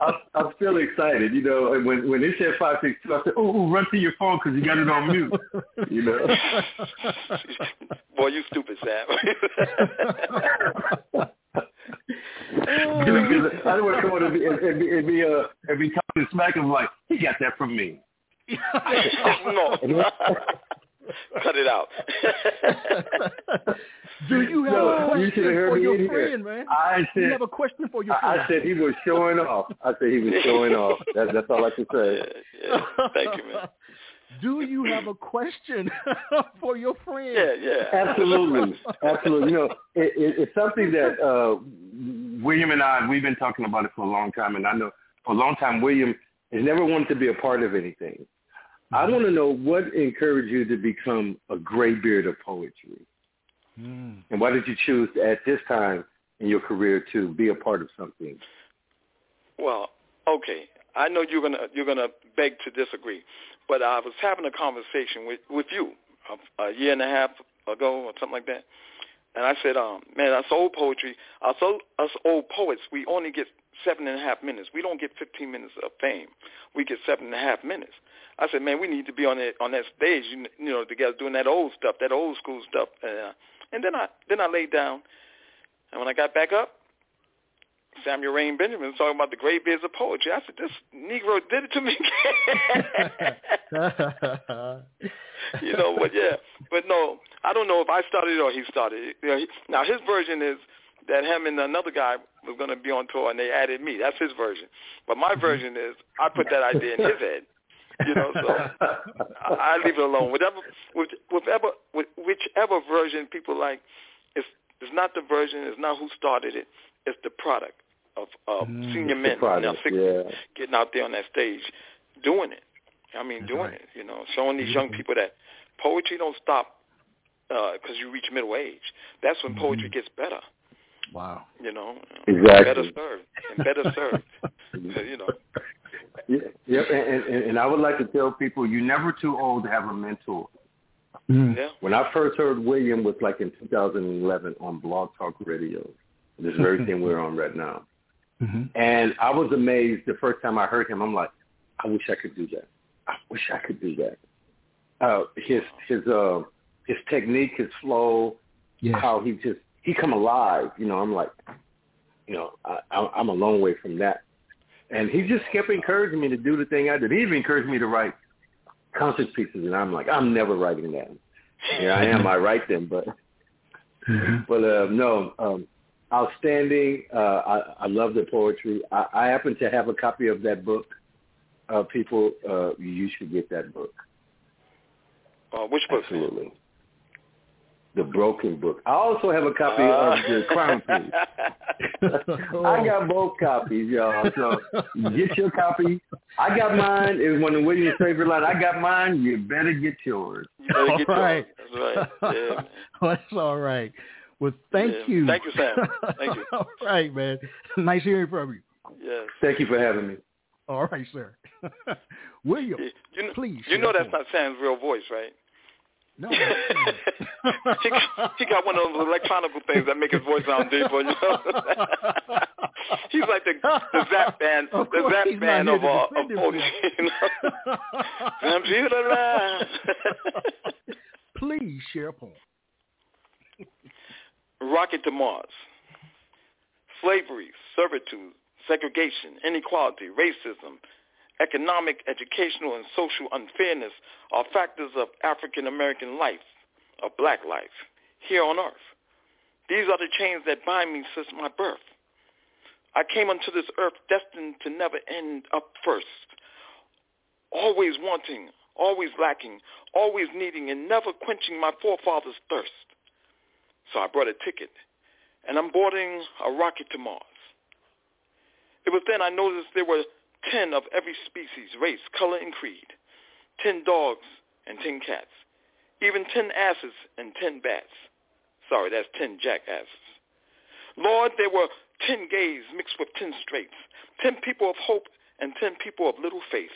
I'm, I'm still excited, you know. And when when they said five six two, I said, "Oh, run to your phone because you got it on mute," you know. Boy, you stupid, Sam. I don't want to come on and be and be and be, uh, and be talking smack and like he got that from me. No, cut it out. Do you have no, a question you for your friend, man? I said, you have a question for your friend. I said he was showing off. I said he was showing off. That's that's all I can say. Yeah, yeah. Thank you, man. Do you have a question for your friend? Yeah, yeah. Absolutely. Absolutely. You know, it, it, it's something that uh, William and I, we've been talking about it for a long time. And I know for a long time, William has never wanted to be a part of anything. I want to know what encouraged you to become a graybeard of poetry. Mm. And why did you choose at this time in your career to be a part of something? Well, okay. I know you're gonna you're gonna beg to disagree, but I was having a conversation with with you a, a year and a half ago or something like that, and I said, um, man, us old poetry, us old, us old poets, we only get seven and a half minutes. We don't get fifteen minutes of fame. We get seven and a half minutes. I said, man, we need to be on that on that stage, you, you know, together doing that old stuff, that old school stuff. Uh, and then I then I laid down, and when I got back up, Samuel Rain Benjamin was talking about the graybeards of poetry. I said, this Negro did it to me. You know, but yeah. But no, I don't know if I started it or he started it. Now, his version is that him and another guy was going to be on tour, and they added me. That's his version. But my version is I put that idea in his head. You know, so I, I leave it alone. Whatever, whichever, whichever version people like, it's, it's not the version. It's not who started it. It's the product of uh, mm, senior men product, yeah. getting out there on that stage, doing it. I mean, doing right. it, you know, showing these young people that poetry don't stop because uh, you reach middle age. That's when poetry mm. gets better. Wow. You know, exactly. Better served and better served, you know. Yeah, yeah and, and, and I would like to tell people, you're never too old to have a mentor. Mm. Yeah. When I first heard William was like in two thousand eleven on Blog Talk Radio. This very thing we're on right now. Mm-hmm. And I was amazed the first time I heard him. I'm like, I wish I could do that. I wish I could do that. Uh, his his uh, his technique, his flow, yes. how he just, he come alive. You know, I'm like, you know, I, I'm a long way from that. And he just kept encouraging me to do the thing I did. He even encouraged me to write concert pieces. And I'm like, I'm never writing that. Yeah, I am. I write them. But, mm-hmm. but uh, no, um, outstanding. Uh, I, I love the poetry. I, I happen to have a copy of that book. Uh, people, uh, you should get that book. Uh, which book? Absolutely. The Broken Book. I also have a copy uh, of The Chronicles. I got both copies, y'all. So get your copy. I got mine. It was one of William's favorite lines. I got mine. You better get yours. You better all get right. Yours. That's right. Yeah. That's all right. Well, thank yeah. you. Thank you, Sam. Thank you. All right, man. Nice hearing from you. Yes. Thank you for having me. All right, sir. William, you know, please. You know that's not Sam's real voice, right? No. he, he got one of those electronic things that make his voice sound deeper. You know? He's like the, the Zap band, of the Zap band of all of poetry. You know? Please share a poem. Rocket to Mars. Slavery, servitude, segregation, inequality, racism, economic, educational, and social unfairness are factors of African-American life, of black life, here on earth. These are the chains that bind me since my birth. I came unto this earth destined to never end up first, always wanting, always lacking, always needing, and never quenching my forefathers' thirst. So I brought a ticket, and I'm boarding a rocket to Mars. It was then I noticed there were ten of every species, race, color, and creed, ten dogs and ten cats, even ten asses and ten bats. Sorry, that's ten jackasses. Lord, there were ten gays mixed with ten straights, ten people of hope and ten people of little faith.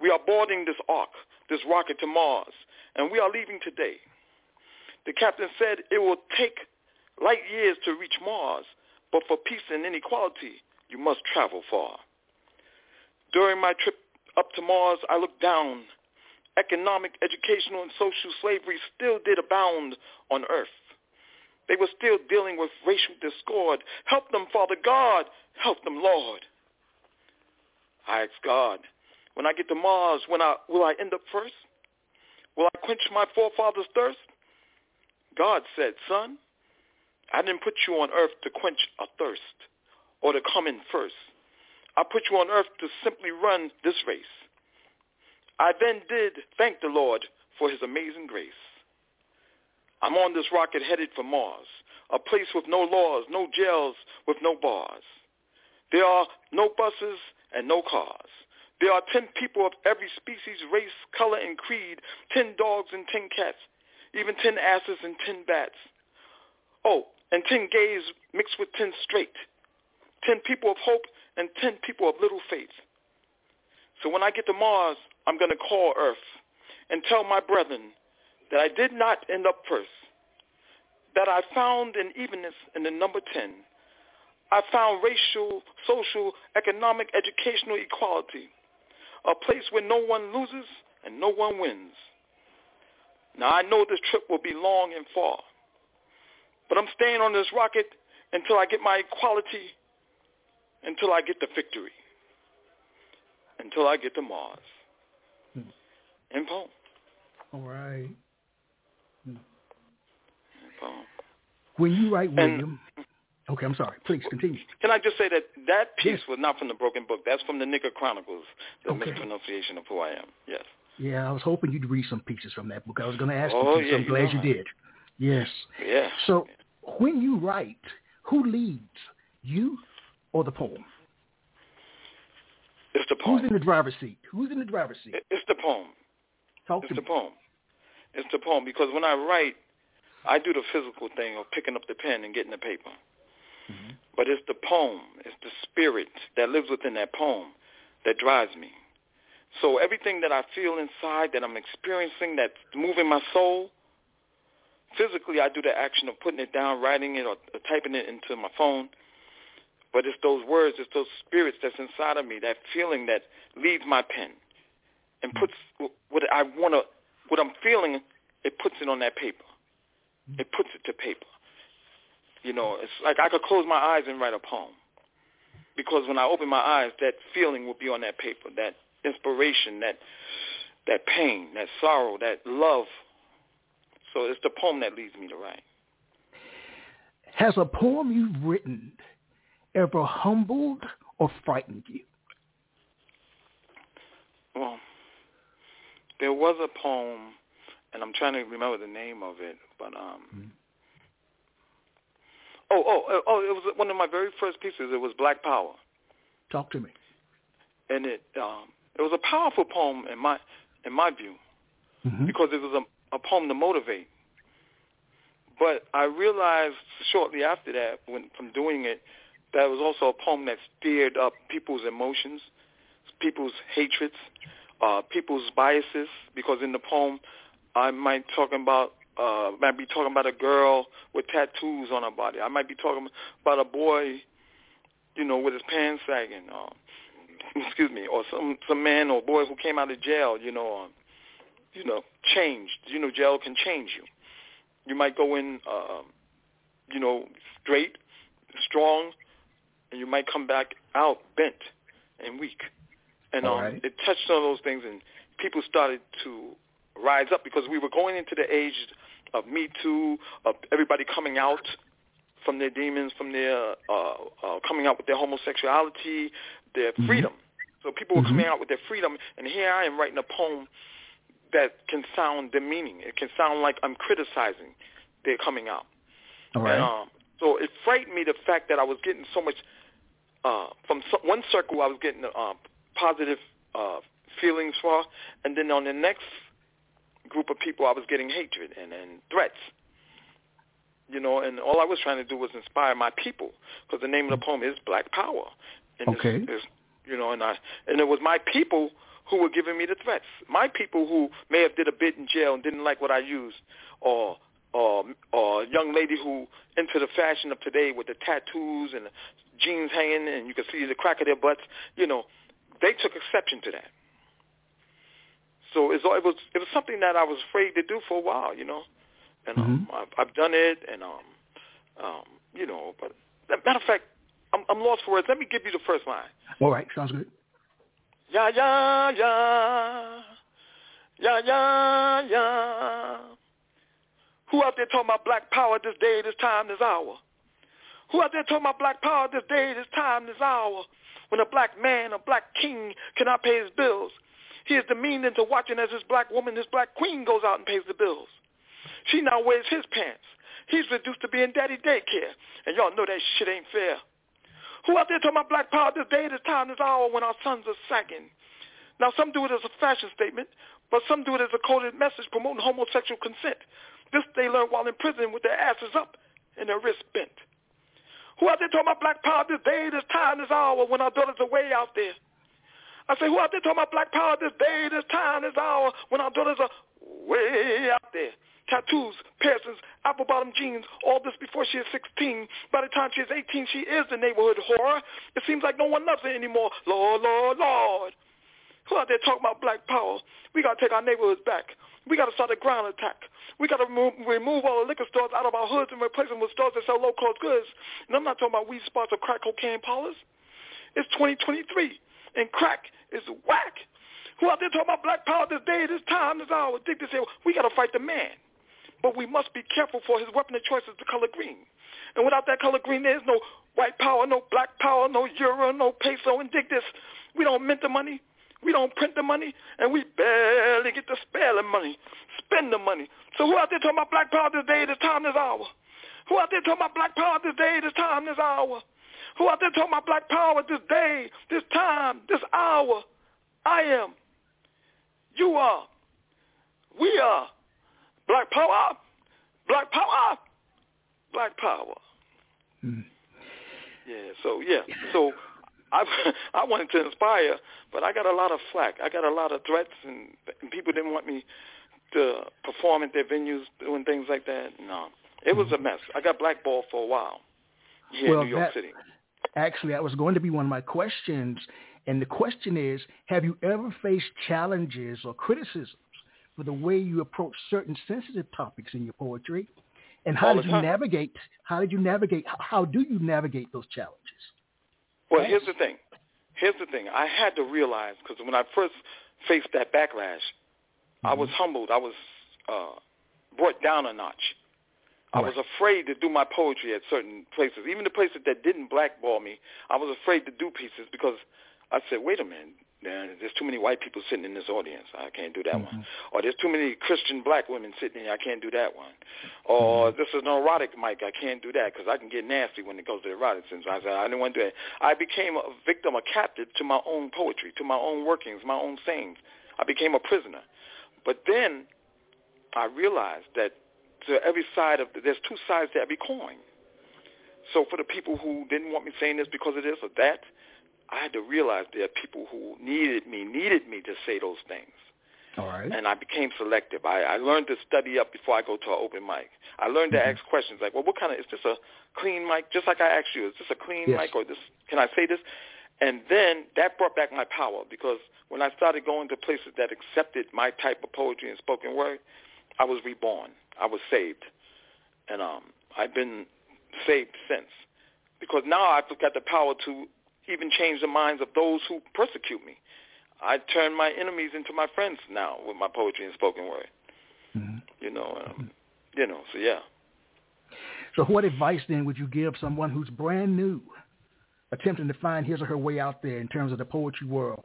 We are boarding this ark, this rocket to Mars, and we are leaving today. The captain said it will take light years to reach Mars, but for peace and inequality, you must travel far. During my trip up to Mars, I looked down. Economic, educational, and social slavery still did abound on Earth. They were still dealing with racial discord. Help them, Father God. Help them, Lord. I asked God, when I get to Mars, when I, will I end up first? Will I quench my forefathers' thirst? God said, son, I didn't put you on Earth to quench a thirst or to come in first. I put you on earth to simply run this race. I then did thank the Lord for his amazing grace. I'm on this rocket headed for Mars, a place with no laws, no jails, with no bars. There are no buses and no cars. There are ten people of every species, race, color, and creed, ten dogs and ten cats, even ten asses and ten bats. Oh, and ten gays mixed with ten straight. Ten people of hope and ten people of little faith. So when I get to Mars, I'm going to call Earth and tell my brethren that I did not end up first, that I found an evenness in the number ten. I found racial, social, economic, educational equality, a place where no one loses and no one wins. Now, I know this trip will be long and far, but I'm staying on this rocket until I get my equality, until I get the victory, until I get to Mars. Hmm. And poem. All right. Hmm. And poem. When you write, William. And, okay, I'm sorry. Please continue. Can I just say that that piece yes. was not from the Broken Book. That's from the Nigger Chronicles, the okay. mispronunciation of who I am. Yes. Yeah, I was hoping you'd read some pieces from that book. I was going to ask oh, you, yeah, so I'm you glad you did. Yes. Yeah. So when you write, who leads? You or the poem? It's the poem. Who's in the driver's seat? Who's in the driver's seat? It's the poem. Talk it's to the me. poem. It's the poem, because when I write, I do the physical thing of picking up the pen and getting the paper. Mm-hmm. But it's the poem, it's the spirit that lives within that poem that drives me. So everything that I feel inside, that I'm experiencing, that's moving my soul, physically I do the action of putting it down, writing it, or typing it into my phone. But it's those words, it's those spirits that's inside of me, that feeling that leaves my pen and puts what I want to, what I'm feeling, it puts it on that paper. It puts it to paper. You know, it's like I could close my eyes and write a poem, because when I open my eyes, that feeling will be on that paper, that inspiration, that that pain, that sorrow, that love. So it's the poem that leads me to write. Has a poem you've written ever humbled or frightened you? Well, there was a poem and I'm trying to remember the name of it, but um, mm-hmm. oh, oh, oh, it was one of my very first pieces. It was Black Power. Talk to me. And it um, it was a powerful poem in my in my view, mm-hmm. because it was a, a poem to motivate. But I realized shortly after that, when from doing it, that it was also a poem that stirred up people's emotions, people's hatreds, uh, people's biases. Because in the poem, I might talking about uh, might be talking about a girl with tattoos on her body. I might be talking about a boy, you know, with his pants sagging. Uh, excuse me, or some some man or boy who came out of jail. You know, um, you know, changed. You know, jail can change you. You might go in, uh, you know, straight, strong, and you might come back out bent and weak. And um, right. It touched on those things, and people started to rise up because we were going into the age of Me Too, of everybody coming out from their demons, from their uh, uh, coming out with their homosexuality, their mm-hmm. freedom. So people were mm-hmm. coming out with their freedom, and here I am writing a poem that can sound demeaning. It can sound like I'm criticizing their coming out. All right. And, um, so it frightened me, the fact that I was getting so much uh, from so, one circle. I was getting uh, positive uh, feelings for, and then on the next group of people, I was getting hatred and, and threats. You know, and all I was trying to do was inspire my people, because the name of the poem is Black Power. And okay. It's, it's, you know, and I and it was my people who were giving me the threats. My people who may have did a bit in jail and didn't like what I used, or or, or a young lady who into the fashion of today with the tattoos and the jeans hanging and you can see the crack of their butts, you know, they took exception to that. So it's, it was it was something that I was afraid to do for a while, you know, and mm-hmm. um, I've, I've done it, and um, um, you know, but matter of fact, I'm, I'm lost for words. Let me give you the first line. All right, sounds good. Ya, ya, ya, ya, ya, ya. Who out there talking about black power this day, this time, this hour? Who out there talking about black power this day, this time, this hour? When a black man, a black king cannot pay his bills, he is demeaned into watching as his black woman, his black queen goes out and pays the bills. She now wears his pants. He's reduced to being daddy daycare, and y'all know that shit ain't fair. Who out there talking about black power this day, this time, this hour when our sons are sagging? Now, some do it as a fashion statement, but some do it as a coded message promoting homosexual consent. This they learn while in prison with their asses up and their wrists bent. Who out there talking about black power this day, this time, this hour when our daughters are way out there? I say, who out there talking about black power this day, this time, this hour when our daughters are way out there? Tattoos, piercings, apple-bottom jeans, all this before she is sixteen. By the time she is eighteen, she is the neighborhood whore. It seems like no one loves her anymore. Lord, Lord, Lord. Who out there talking about black power? We got to take our neighborhoods back. We got to start a ground attack. We got to remove, remove all the liquor stores out of our hoods and replace them with stores that sell low-cost goods. And I'm not talking about weed spots or crack cocaine parlors. It's twenty twenty-three, and crack is whack. Who out there talking about black power this day, this time, this hour? Dick to say, we got to fight the man. But we must be careful, for his weapon of choice is the color green. And without that color green, there's no white power, no black power, no euro, no peso. And dig this, we don't mint the money, we don't print the money, and we barely get to spare the money, spend the money. So who out there talking about black power this day, this time, this hour? Who out there talking about black power this day, this time, this hour? Who out there talking about black power this day, this time, this hour? I am. You are. We are. Black power, black power, black power. Mm. Yeah, so, yeah. So I I wanted to inspire, but I got a lot of flack. I got a lot of threats, and, and people didn't want me to perform at their venues doing things like that. No, it was a mess. I got blackballed for a while here well, in New York that, City. Actually, that was going to be one of my questions, and the question is, have you ever faced challenges or criticism for the way you approach certain sensitive topics in your poetry, and how did you navigate? How did you navigate? How do you navigate those challenges? Well, here's the thing. Here's the thing. I had to realize, because when I first faced that backlash, mm-hmm. I was humbled. I was uh, brought down a notch. All I was right. afraid to do my poetry at certain places, even the places that didn't blackball me. I was afraid to do pieces because I said, "Wait a minute, There's too many white people sitting in this audience. I can't do that mm-hmm. one. Or there's too many Christian black women sitting here. I can't do that one. Or this is an erotic mic. I can't do that because I can get nasty when it goes to erotic. Since I said I didn't want to do that. I became a victim, a captive to my own poetry, to my own workings, my own sayings. I became a prisoner. But then I realized that to every side of the, there's two sides to every coin. So for the people who didn't want me saying this because of this or that, I had to realize there are people who needed me, needed me to say those things. All right. And I became selective. I, I learned to study up before I go to an open mic. I learned mm-hmm. to ask questions like, well, what kind of, is this a clean mic? Just like I asked you, is this a clean yes. mic or this? Can I say this? And then that brought back my power, because when I started going to places that accepted my type of poetry and spoken word, I was reborn. I was saved. And um, I've been saved since, because now I've got the power to even change the minds of those who persecute me. I turn my enemies into my friends now with my poetry and spoken word. Mm-hmm. You know, um, you know. So yeah. So what advice then would you give someone who's brand new, attempting to find his or her way out there in terms of the poetry world,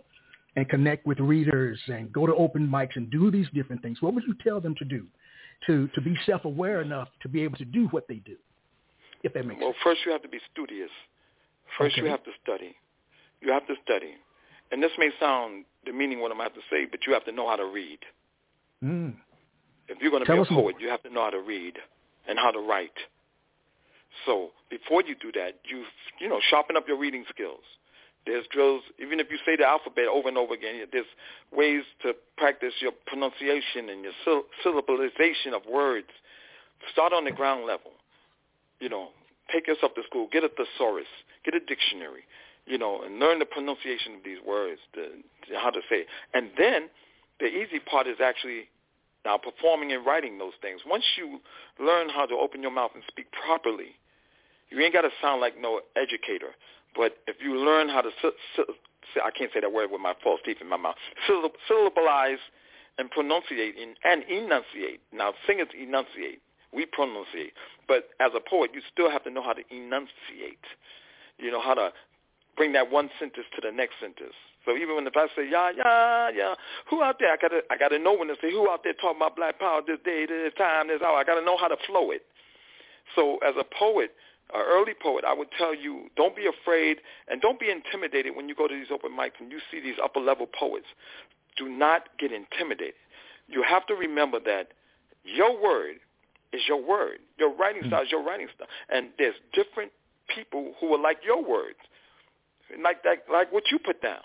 and connect with readers and go to open mics and do these different things? What would you tell them to do, to to be self-aware enough to be able to do what they do, if that makes well, sense? Well, first you have to be studious. First, okay. you have to study. You have to study. And this may sound demeaning what I'm about to say, but you have to know how to read. Mm. If you're going to Tell be a poet, more. you have to know how to read and how to write. So before you do that, you you know, sharpen up your reading skills. There's drills, even if you say the alphabet over and over again, there's ways to practice your pronunciation and your syll- syllabalization of words. Start on the ground level, you know. Take yourself to school, get a thesaurus, get a dictionary, you know, and learn the pronunciation of these words, the, the, how to say it. And then the easy part is actually now performing and writing those things. Once you learn how to open your mouth and speak properly, you ain't got to sound like no educator. But if you learn how to, I can't say that word with my false teeth in my mouth, syllabalize and pronunciate and enunciate. Now, singers enunciate. We pronunciate. But as a poet, you still have to know how to enunciate, you know, how to bring that one sentence to the next sentence. So even when the pastor say, yeah, yeah, yeah, who out there? I got to I gotta know when to say, who out there talking about black power this day, this time, this hour? I got to know how to flow it. So as a poet, an early poet, I would tell you, don't be afraid and don't be intimidated when you go to these open mics and you see these upper-level poets. Do not get intimidated. You have to remember that your word is your word. Your writing style is your writing style. And there's different people who are like your words, like that, like what you put down.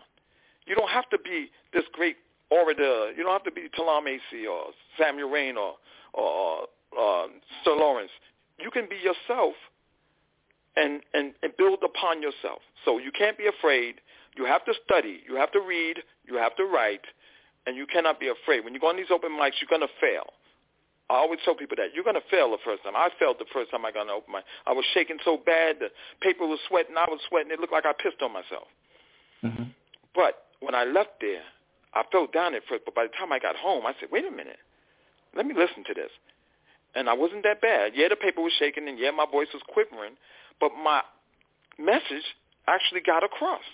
You don't have to be this great orator. You don't have to be Talal Macy or Samuel Rain or, or uh, Sir Lawrence. You can be yourself and, and, and build upon yourself. So you can't be afraid. You have to study. You have to read. You have to write. And you cannot be afraid. When you go on these open mics, you're going to fail. I always tell people that. You're going to fail the first time. I failed the first time I got an open mic. I was shaking so bad, the paper was sweating, I was sweating. It looked like I pissed on myself. Mm-hmm. But when I left there, I fell down at first, but by the time I got home, I said, wait a minute. Let me listen to this. And I wasn't that bad. Yeah, the paper was shaking, and yeah, my voice was quivering, but my message actually got across.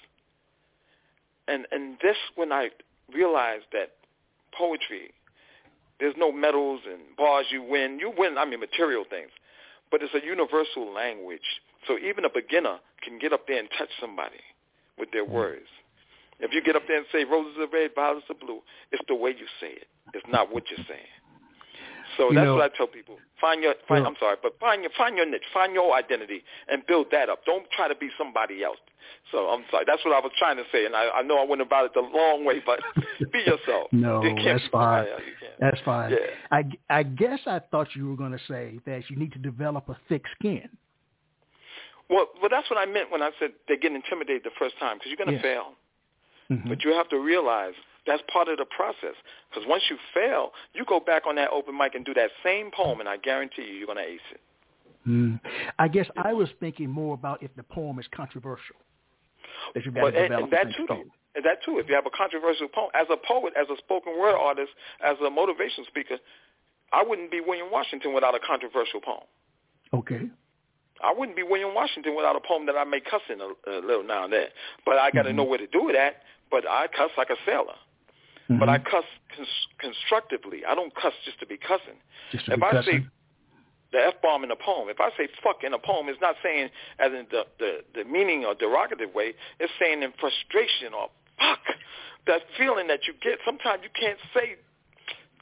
And, and this when I realized that poetry, there's no medals and bars you win. You win, I mean, material things. But it's a universal language. So even a beginner can get up there and touch somebody with their words. If you get up there and say, roses are red, violets are blue, it's the way you say it. It's not what you're saying. So you that's know, what I tell people. Find your, find, yeah. I'm sorry, but find your, find your niche, find your identity, and build that up. Don't try to be somebody else. So I'm sorry, that's what I was trying to say, and I, I know I went about it the long way, but be yourself. No, you that's fine. That's fine. Yeah. I, I guess I thought you were going to say that you need to develop a thick skin. Well, well, that's what I meant when I said they get intimidated the first time, because you're going to yes. fail. Mm-hmm. But you have to realize that's part of the process, because once you fail, you go back on that open mic and do that same poem, and I guarantee you you're going to ace it. Mm. I guess I was thinking more about if the poem is controversial. That you've got well, to and, and that too, and that too. If you have a controversial poem, as a poet, as a spoken word artist, as a motivational speaker, I wouldn't be William Washington without a controversial poem. Okay. I wouldn't be William Washington without a poem that I may cuss in a, a little now and then. But I got to mm-hmm. know where to do it at, but I cuss like a sailor. Mm-hmm. But I cuss cons- constructively. I don't cuss just to be cussing. Just to if be I cussing. say the F-bomb in a poem, if I say fuck in a poem, it's not saying as in the, the, the meaning or derogative way. It's saying in frustration or fuck, that feeling that you get. Sometimes you can't say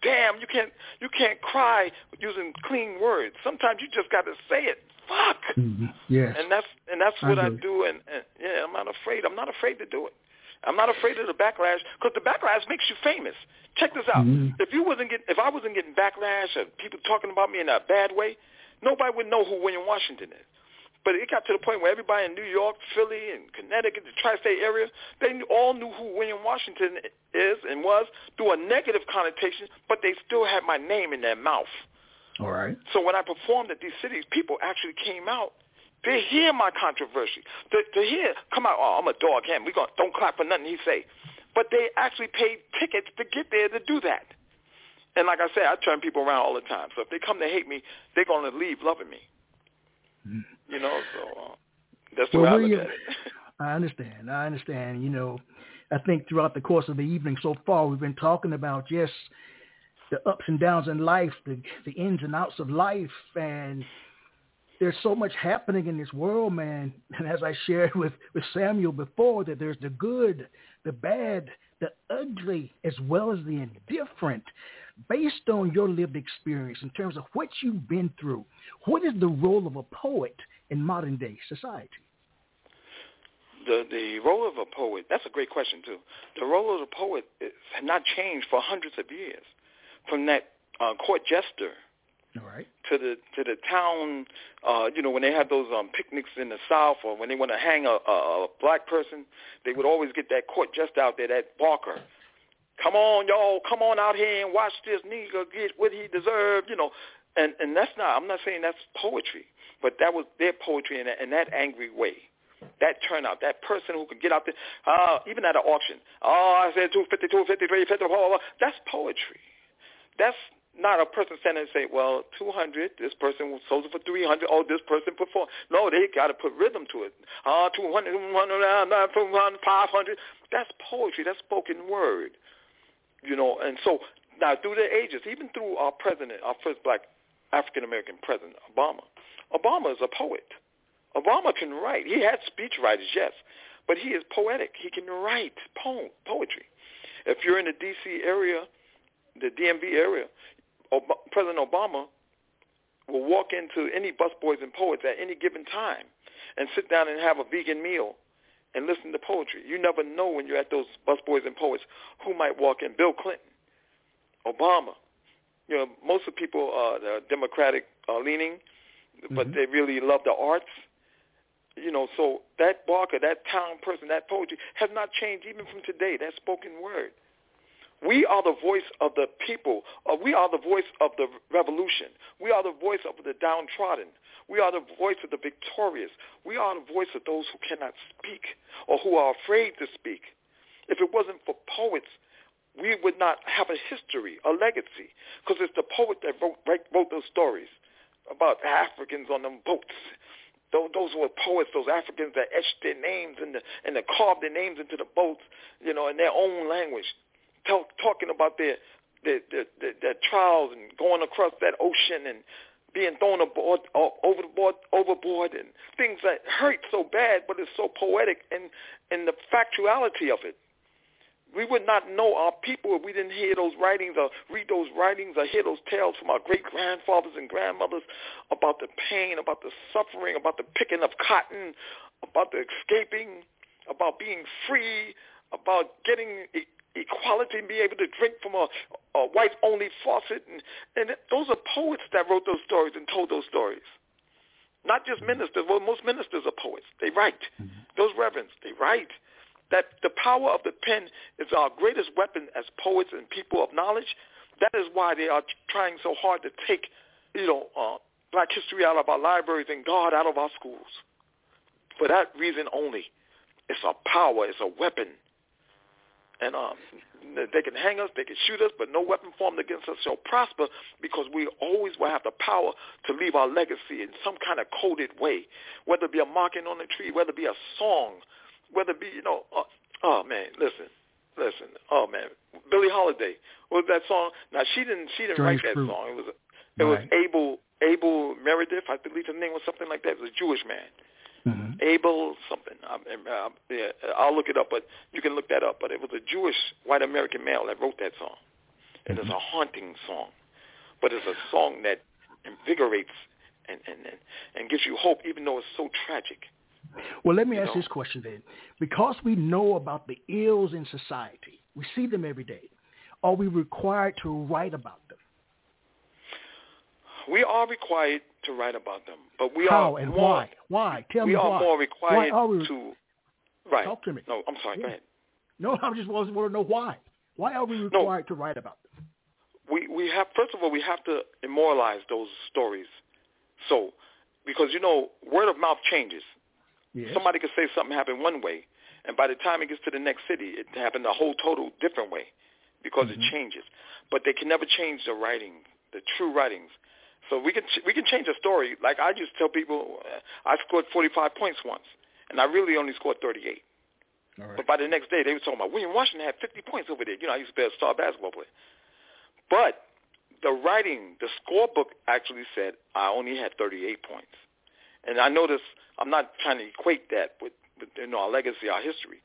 damn, you can't you can't cry using clean words. Sometimes you just got to say it. Fuck. Mm-hmm. Yes. And that's and that's what I, I do. And, and yeah, I'm not afraid. I'm not afraid to do it. I'm not afraid of the backlash because the backlash makes you famous. Check this out. Mm-hmm. If you wasn't get, if I wasn't getting backlash and people talking about me in a bad way, nobody would know who William Washington is. But it got to the point where everybody in New York, Philly, and Connecticut, the tri-state area, they all knew who William Washington is and was through a negative connotation, but they still had my name in their mouth. All right. So when I performed at these cities, people actually came out to hear my controversy, to, to hear, come out, oh, I'm a dog, him. We gonna, don't clap for nothing he say. But they actually paid tickets to get there to do that. And like I said, I turn people around all the time. So if they come to hate me, they're going to leave loving me. You know, so uh, that's the well, way I look at it. I understand. I understand. You know, I think throughout the course of the evening so far, we've been talking about just the ups and downs in life, the, the ins and outs of life. And there's so much happening in this world, man. And as I shared with, with Samuel before, that there's the good, the bad, the ugly, as well as the indifferent. Based on your lived experience in terms of what you've been through, what is the role of a poet in modern-day society? The the role of a poet, that's a great question, too. The role of the poet has not changed for hundreds of years, from that uh, court jester All right. to the to the town, uh, you know, when they had those um, picnics in the South or when they want to hang a, a, a black person, they would always get that court jester out there, that barker. Come on, y'all, come on out here and watch this nigga get what he deserved, you know. And and that's not, I'm not saying that's poetry, but that was their poetry in that, in that angry way, that turnout, that person who could get out there, uh, even at an auction. Oh, I said two fifty, two fifty-three, fifty, blah, blah, blah. That's poetry. That's not a person standing and say, well, two hundred, this person sold it for three hundred, oh, this person put four. No, they got to put rhythm to it. Ah, uh, two hundred, one hundred, five hundred. That's poetry. That's spoken word. You know, and so now through the ages, even through our president, our first black African-American president, Obama, Obama is a poet. Obama can write. He had speech writers, yes, but he is poetic. He can write poem, poetry. If you're in the D C area, the D M V area, Ob- President Obama will walk into any Busboys and Poets at any given time and sit down and have a vegan meal and listen to poetry. You never know when you're at those Busboys and Poets who might walk in. Bill Clinton, Obama. You know, most of the people are Democratic uh, leaning, but mm-hmm. they really love the arts. You know, so that barker, that town person, that poetry has not changed even from today, that spoken word. We are the voice of the people. Uh, we are the voice of the revolution. We are the voice of the downtrodden. We are the voice of the victorious. We are the voice of those who cannot speak or who are afraid to speak. If it wasn't for poets, we would not have a history, a legacy, because it's the poet that wrote, wrote those stories about Africans on them boats. Those were poets, those Africans that etched their names and the, and the carved their names into the boats, you know, in their own language. Talk, talking about their their, their, their their trials and going across that ocean and being thrown aboard, overboard, overboard, and things that hurt so bad, but it's so poetic and and the factuality of it. We would not know our people if we didn't hear those writings or read those writings or hear those tales from our great-grandfathers and grandmothers about the pain, about the suffering, about the picking of cotton, about the escaping, about being free, about getting equality and be able to drink from a, a white-only faucet. And, and those are poets that wrote those stories and told those stories. Not just ministers. Well, most ministers are poets. They write. Mm-hmm. Those reverends, they write. That the power of the pen is our greatest weapon as poets and people of knowledge. That is why they are trying so hard to take, you know, uh, black history out of our libraries and God out of our schools. For that reason only. It's a power. It's a weapon. And um, they can hang us, they can shoot us, but no weapon formed against us shall prosper, because we always will have the power to leave our legacy in some kind of coded way, whether it be a marking on the tree, whether it be a song, whether it be, you know, uh, oh, man, listen, listen, oh, man, Billie Holiday, what was that song? Now, she didn't she didn't George write that Fruit. song. It was it right. was Abel, Abel Meredith, I believe his name was something like that. It was a Jewish man. Mm-hmm. Abel something. I, I, yeah, I'll look it up, but you can look that up. But it was a Jewish white American male that wrote that song. And mm-hmm. it's a haunting song. But it's a song that invigorates and, and, and, and gives you hope, even though it's so tragic. Well, let me you ask know? this question then. Because we know about the ills in society, we see them every day, are we required to write about them? We are required to write about them, but we How are and more, why? Why? Tell we me why. We are more required why are we, to right. Talk to me. No, I'm sorry. Yeah. Go ahead. No, I just want to know why. Why are we required no. to write about them? We we have first of all we have to immortalize those stories. So, because you know, word of mouth changes. Yes. Somebody could say something happened one way, and by the time it gets to the next city, it happened a whole total different way, because mm-hmm. it changes. But they can never change the writing, the true writings. So we can we can change a story. Like I just tell people, I scored forty-five points once, and I really only scored thirty-eight. All right. But by the next day, they were talking about William Washington had fifty points over there. You know, I used to be a star basketball player. But the writing, the scorebook actually said I only had thirty-eight points. And I notice I'm not trying to equate that with, with you know, our legacy, our history,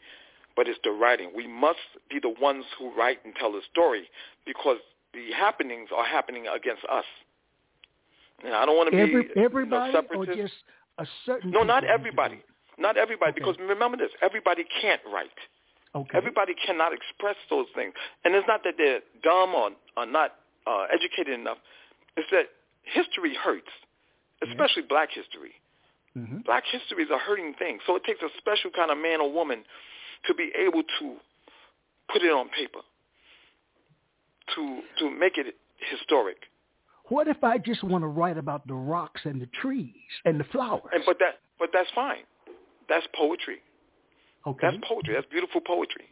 but it's the writing. We must be the ones who write and tell the story, because the happenings are happening against us. And I don't want to be Every, everybody you know, or just a certain No, not everybody. Not everybody, okay. Because remember this, everybody can't write. Okay. Everybody cannot express those things. And it's not that they're dumb or, or not uh, educated enough. It's that history hurts, especially yeah. black history. Mm-hmm. Black history is a hurting thing. So it takes a special kind of man or woman to be able to put it on paper, to to make it historic. What if I just want to write about the rocks and the trees and the flowers? And, but that, but that's fine. That's poetry. Okay. That's poetry. That's beautiful poetry.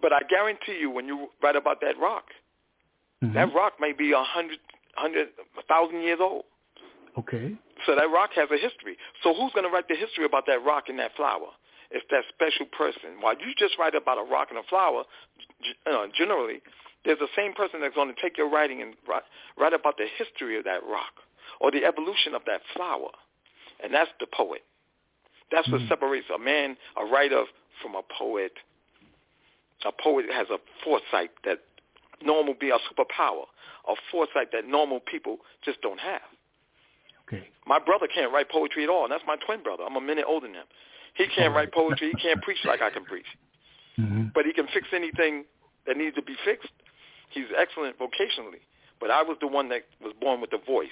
But I guarantee you, when you write about that rock, mm-hmm. that rock may be a hundred, hundred, a thousand years old. Okay. So that rock has a history. So who's going to write the history about that rock and that flower? It's that special person. While you just write about a rock and a flower, uh, generally, there's the same person that's going to take your writing and write, write about the history of that rock or the evolution of that flower. And that's the poet. That's mm-hmm. what separates a man, a writer, from a poet. A poet has a foresight that normal be a superpower, a foresight that normal people just don't have. Okay. My brother can't write poetry at all, and that's my twin brother. I'm a minute older than him. He can't write poetry. He can't preach like I can preach. Mm-hmm. But he can fix anything that needs to be fixed. He's excellent vocationally, but I was the one that was born with the voice,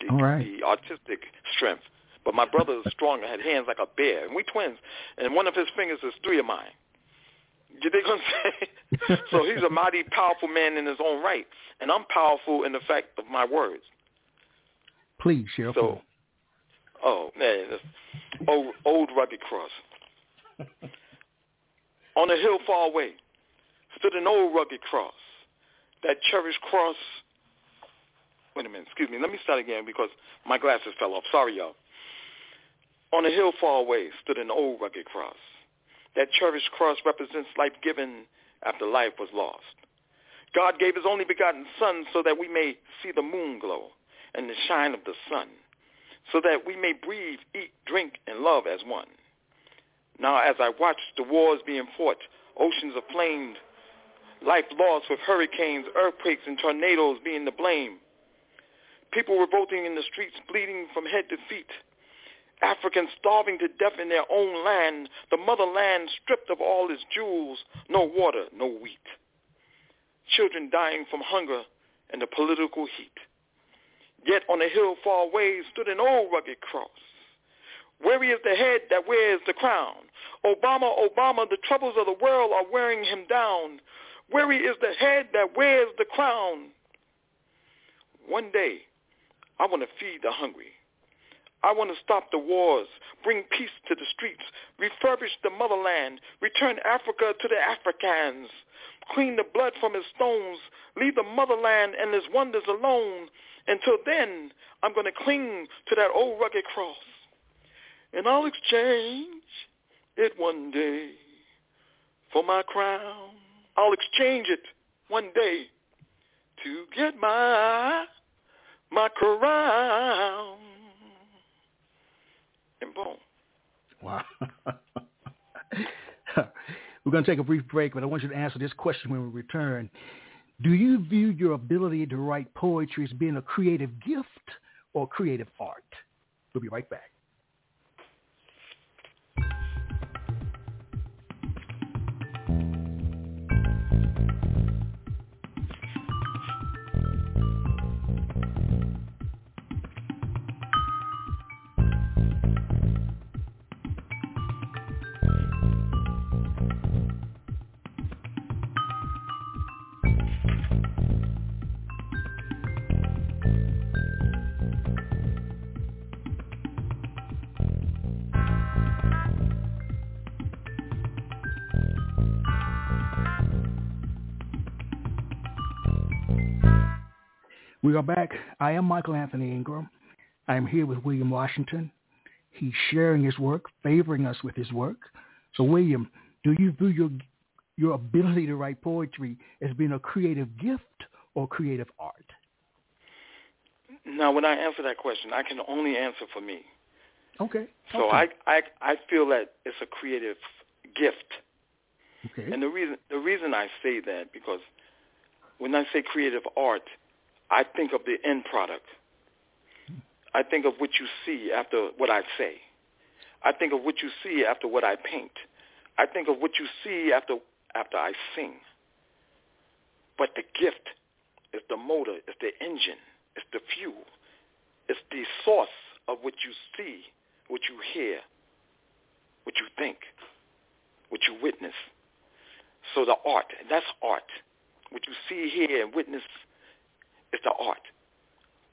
the, right. the artistic strength. But my brother is stronger, had hands like a bear, and we twins. And one of his fingers is three of mine. You dig what I'm saying? So he's a mighty, powerful man in his own right, and I'm powerful in the fact of my words. Please share. So, oh man, old, old rugged cross. On a hill far away stood an old rugged cross. That cherished cross. Wait a minute, excuse me. Let me start again because my glasses fell off. Sorry, y'all. On a hill far away stood an old rugged cross. That cherished cross represents life given after life was lost. God gave his only begotten son so that we may see the moon glow and the shine of the sun, so that we may breathe, eat, drink, and love as one. Now as I watched the wars being fought, oceans aflame, life lost with hurricanes, earthquakes, and tornadoes being the blame. People revolting in the streets, bleeding from head to feet. Africans starving to death in their own land, the motherland stripped of all its jewels, no water, no wheat. Children dying from hunger and the political heat. Yet on a hill far away stood an old rugged cross. Weary is the head that wears the crown. Obama, Obama, the troubles of the world are wearing him down. Weary is the head that wears the crown. One day, I want to feed the hungry. I want to stop the wars, bring peace to the streets, refurbish the motherland, return Africa to the Africans, clean the blood from his stones, leave the motherland and his wonders alone. Until then, I'm going to cling to that old rugged cross, and I'll exchange it one day for my crown. I'll exchange it one day to get my, my crown. And boom. Wow. We're going to take a brief break, but I want you to answer this question when we return. Do you view your ability to write poetry as being a creative gift or creative art? We'll be right back. We are back. I am Michael Anthony Ingram. I am here with William Washington. He's sharing his work, favoring us with his work. So, William, do you view your your ability to write poetry as being a creative gift or creative art? Now, when I answer that question, I can only answer for me. Okay. So okay. I, I I feel that it's a creative gift. Okay. And the reason the reason I say that, because when I say creative art, I think of the end product. I think of what you see after what I say. I think of what you see after what I paint. I think of what you see after after I sing. But the gift is the motor, it's the engine, it's the fuel. It's the source of what you see, what you hear, what you think, what you witness. So the art, that's art. What you see, hear, and witness is the art,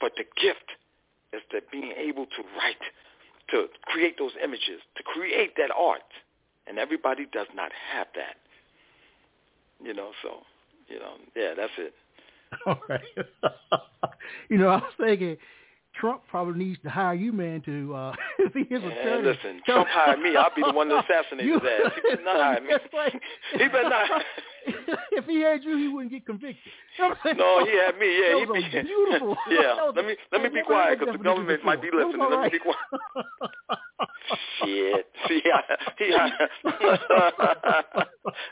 but the gift is the being able to write, to create those images, to create that art, and everybody does not have that. You know, so, you know, yeah, that's it. All right. You know, I was thinking Trump probably needs to hire you, man, to uh, be his yeah, attorney. Listen, Trump hired me. I'll be the one to assassinate his ass. He better not hire me. Like, he better not. If he had you, he wouldn't get convicted. Like, no, he had me. Yeah, he'd be beautiful. Yeah, was, let me let me be quiet because the government might be listening. Let right. me be quiet. Shit. See, he, I,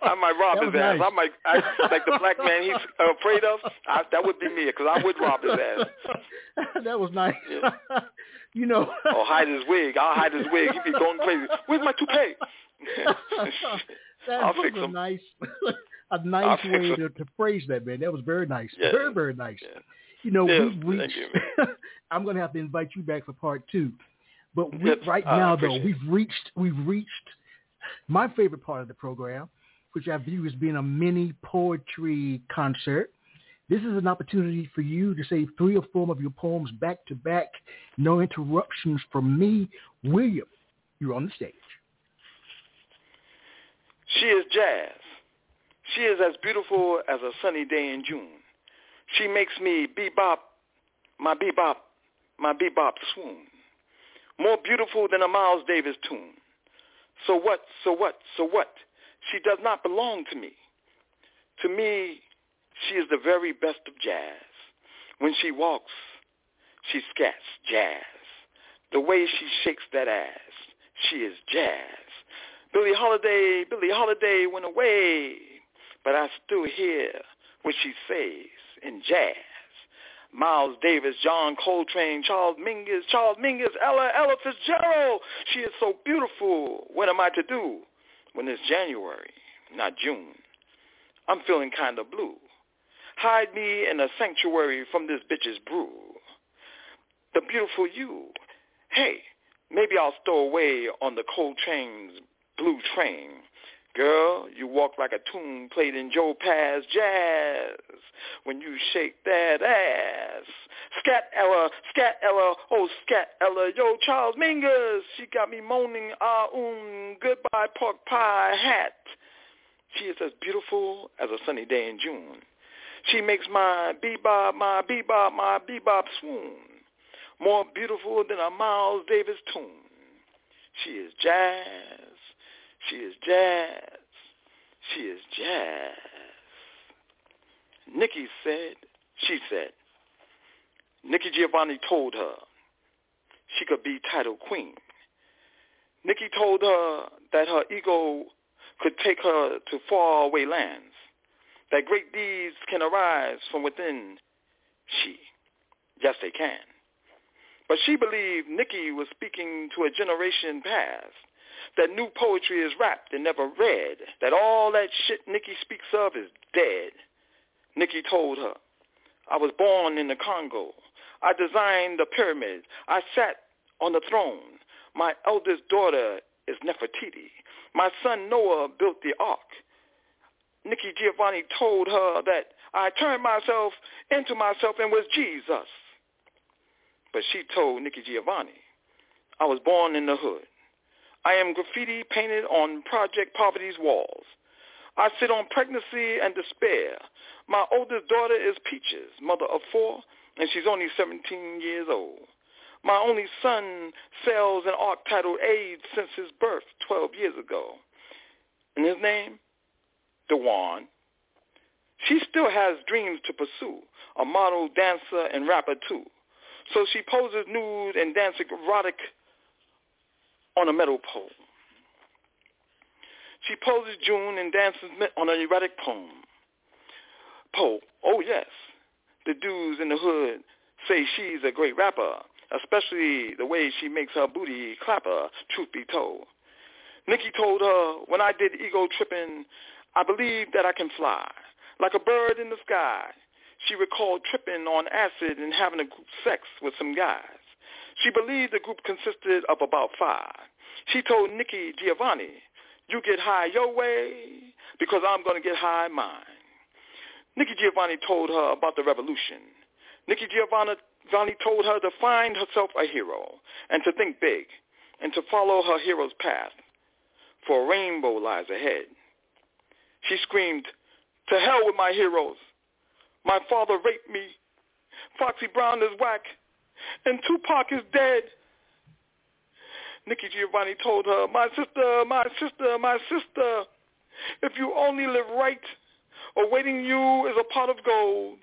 I might rob his nice. ass. I might, I, like the black man he's afraid of. I, that would be me because I would rob his ass. That was nice. Yeah. You know. Or hide his wig. I'll hide his wig. He'd be going crazy. Where's my toupee? That I'll was fix a him. nice, a nice way to, to phrase that, man. That was very nice. Yeah. Very, very nice. Yeah. You know, yeah, we reached. You, I'm going to have to invite you back for part two. But we, yes, right uh, now, though, we've reached we've reached my favorite part of the program, which I view as being a mini poetry concert. This is an opportunity for you to say three or four of your poems back to back, no interruptions from me. William, you're on the stage. She is jazz. She is as beautiful as a sunny day in June. She makes me bebop, my bebop, my bebop swoon. More beautiful than a Miles Davis tune. So what, so what, so what? She does not belong to me. To me, she is the very best of jazz. When she walks, she scats jazz. The way she shakes that ass, she is jazz. Billie Holiday, Billie Holiday went away, but I still hear what she says in jazz. Miles Davis, John Coltrane, Charles Mingus, Charles Mingus, Ella, Ella Fitzgerald. She is so beautiful. What am I to do when it's January, not June? I'm feeling kind of blue. Hide me in a sanctuary from this bitch's brew. The beautiful you. Hey, maybe I'll stow away on the Coltrane's blue train. Girl, you walk like a tune played in Joe Pass jazz when you shake that ass. Scat Ella, Scat Ella, oh Scat Ella, yo Charles Mingus, she got me moaning, ah, um, goodbye pork pie hat. She is as beautiful as a sunny day in June. She makes my bebop, my bebop, my bebop swoon, more beautiful than a Miles Davis tune. She is jazz. She is jazz. She is jazz. Nikki said, she said, Nikki Giovanni told her she could be titled queen. Nikki told her that her ego could take her to faraway lands, that great deeds can arise from within she. Yes, they can. But she believed Nikki was speaking to a generation past, that new poetry is rapped and never read, that all that shit Nikki speaks of is dead. Nikki told her, I was born in the Congo. I designed the pyramid. I sat on the throne. My eldest daughter is Nefertiti. My son Noah built the ark. Nikki Giovanni told her that I turned myself into myself and was Jesus. But she told Nikki Giovanni, I was born in the hood. I am graffiti painted on Project Poverty's walls. I sit on pregnancy and despair. My oldest daughter is Peaches, mother of four, and she's only seventeen years old. My only son sells an art titled AIDS since his birth twelve years ago. And his name? DeJuan. She still has dreams to pursue, a model, dancer, and rapper too. So she poses nude and dances erotic on a metal pole. She poses June and dances on an erotic poem. Pole. Oh, yes. The dudes in the hood say she's a great rapper, especially the way she makes her booty clapper, truth be told. Nikki told her, when I did ego tripping, I believed that I can fly, like a bird in the sky. She recalled tripping on acid and having a group sex with some guys. She believed the group consisted of about five. She told Nikki Giovanni, you get high your way because I'm going to get high mine. Nikki Giovanni told her about the revolution. Nikki Giovanni told her to find herself a hero and to think big and to follow her hero's path, for a rainbow lies ahead. She screamed, to hell with my heroes. My father raped me. Foxy Brown is whack. And Tupac is dead. Nikki Giovanni told her, my sister, my sister, my sister, if you only live right, awaiting you is a pot of gold.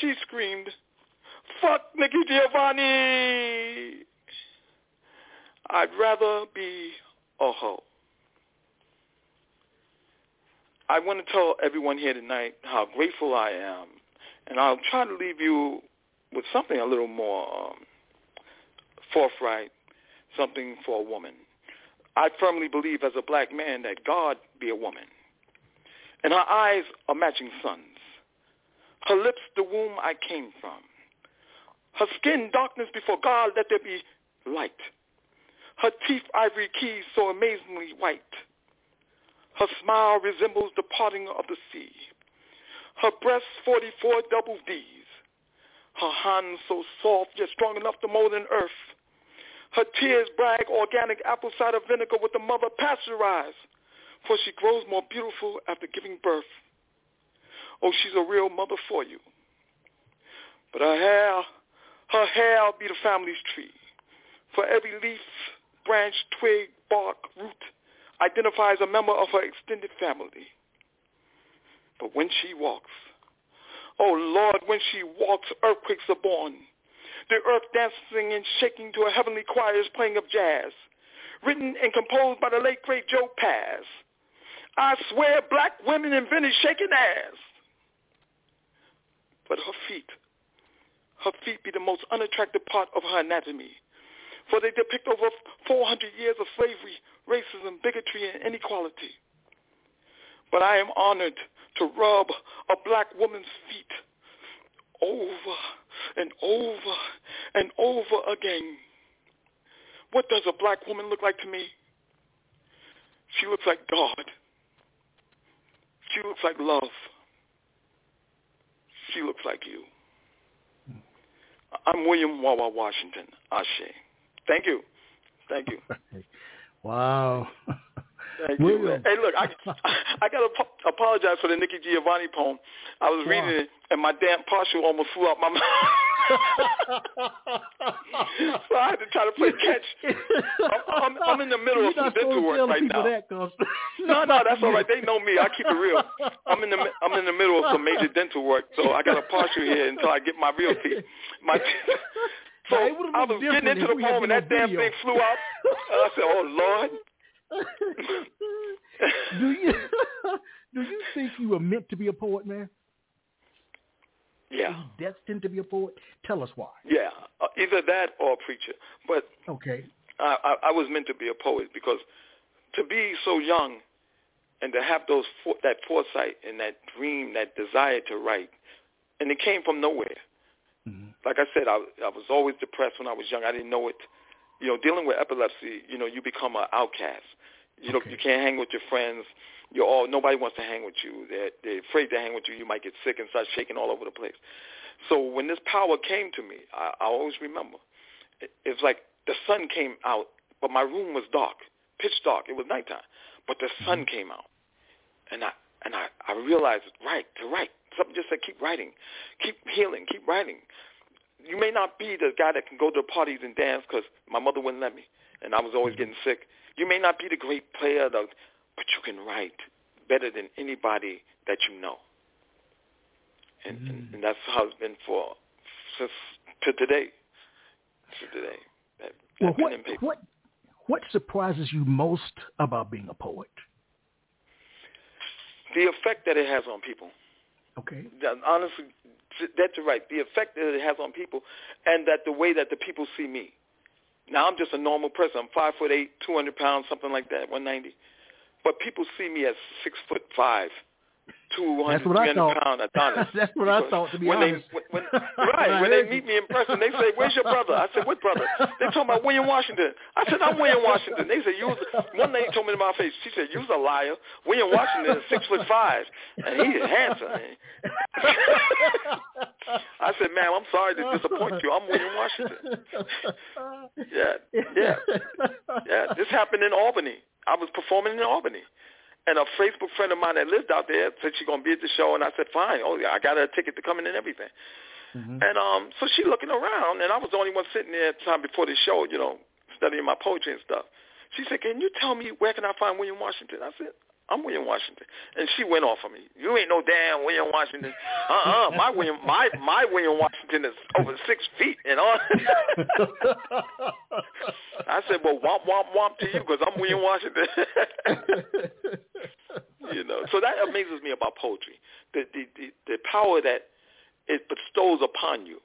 She screamed, fuck Nikki Giovanni. I'd rather be a hoe. I want to tell everyone here tonight how grateful I am, and I'll try to leave you with something a little more um, forthright, something for a woman. I firmly believe as a black man that God be a woman. And her eyes are matching suns. Her lips the womb I came from. Her skin darkness before God, let there be light. Her teeth ivory keys so amazingly white. Her smile resembles the parting of the sea. Her breasts forty-four double D's. Her hand so soft, yet strong enough to mold an earth. Her tears brag organic apple cider vinegar with the mother pasteurized, for she grows more beautiful after giving birth. Oh, she's a real mother for you. But her hair, her hair be the family's tree. For every leaf, branch, twig, bark, root identifies a member of her extended family. But when she walks, oh, Lord, when she walks, earthquakes are born. The earth dancing and shaking to a heavenly choir's playing of jazz, written and composed by the late, great Joe Pass. I swear black women invented shaking ass. But her feet, her feet be the most unattractive part of her anatomy, for they depict over four hundred years of slavery, racism, bigotry, and inequality. But I am honored to rub a black woman's feet over and over and over again. What does a black woman look like to me? She looks like God. She looks like love. She looks like you. I'm William Wawa Washington. Ashe. Thank you. Thank you. Wow. Thank you. Hey, look, I, I got to apologize for the Nikki Giovanni poem. I was wow. reading it, and my damn partial almost flew out my mouth. So I had to try to play catch. I'm, I'm, I'm in the middle You're of some work right now. That, no, no, that's all right. They know me. I keep it real. I'm in the I'm in the middle of some major dental work, so I got a partial here until I get my real teeth. My teeth. So I was getting into the poem, and that damn video. thing flew out. And I said, "Oh Lord." do you do you think you were meant to be a poet, man? Yeah. Are you destined to be a poet? Tell us why. Yeah, uh, either that or a preacher. But okay, I, I, I was meant to be a poet because to be so young and to have those for, that foresight and that dream, that desire to write, and it came from nowhere. Mm-hmm. Like I said, I, I was always depressed when I was young. I didn't know it. You know, dealing with epilepsy, you know, you become an outcast. You know, okay. You can't hang with your friends. You're all nobody wants to hang with you. They're, they're afraid to hang with you. You might get sick and start shaking all over the place. So when this power came to me, I, I always remember. It, it's like the sun came out, but my room was dark, pitch dark. It was nighttime, but the sun mm-hmm. came out, and I and I, I realized right to write. Something just said, keep writing, keep healing, keep writing. You may not be the guy that can go to parties and dance because my mother wouldn't let me, and I was always getting sick. You may not be the great player, though, but you can write better than anybody that you know. And, mm. and, and that's how it's been for since to today. To today. That, well, what, what, what surprises you most about being a poet? The effect that it has on people. Okay. Honestly, that's right. The effect that it has on people, and that the way that the people see me. Now I'm just a normal person. I'm five foot eight, two hundred pounds, something like that, one ninety. But people see me as six foot five, two hundred, three hundred pound Adonis. That's what I thought. To be when honest, they, when, when, right when they meet me in person, they say, "Where's your brother?" I said, "What brother?" They told me William Washington. I said, "I'm William Washington." They said, "You." Was a, one lady told me to my face. She said, "You's a liar. William Washington is six foot five, and he is handsome." I said, "Ma'am, I'm sorry to disappoint you. I'm William Washington." yeah, yeah, yeah. This happened in Albany. I was performing in Albany, and a Facebook friend of mine that lived out there said she's gonna be at the show, and I said, "Fine. Oh yeah, I got her a ticket to come in and everything." Mm-hmm. And um, so she looking around, and I was the only one sitting there at the time before the show, you know, studying my poetry and stuff. She said, "Can you tell me where can I find William Washington?" I said, "I'm William Washington," and she went off on me. "You ain't no damn William Washington. Uh-uh. My William, my my William Washington is over six feet and all." I said, "Well, womp womp womp to you, because I'm William Washington." You know, so that amazes me about poetry, the the the, the power that it bestows upon you.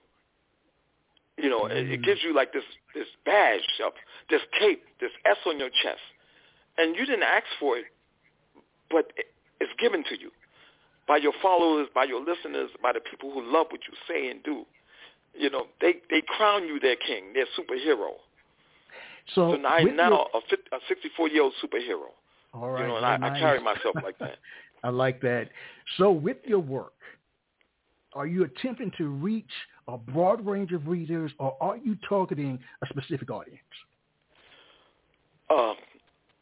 You know, mm. it, it gives you like this this badge of this cape, this S on your chest, and you didn't ask for it. But it's given to you by your followers, by your listeners, by the people who love what you say and do. You know, they, they crown you their king, their superhero. So, so now I'm now your... a sixty-four-year-old superhero. All right. You know, and I, nice. I carry myself like that. I like that. So with your work, are you attempting to reach a broad range of readers, or are you targeting a specific audience? Uh,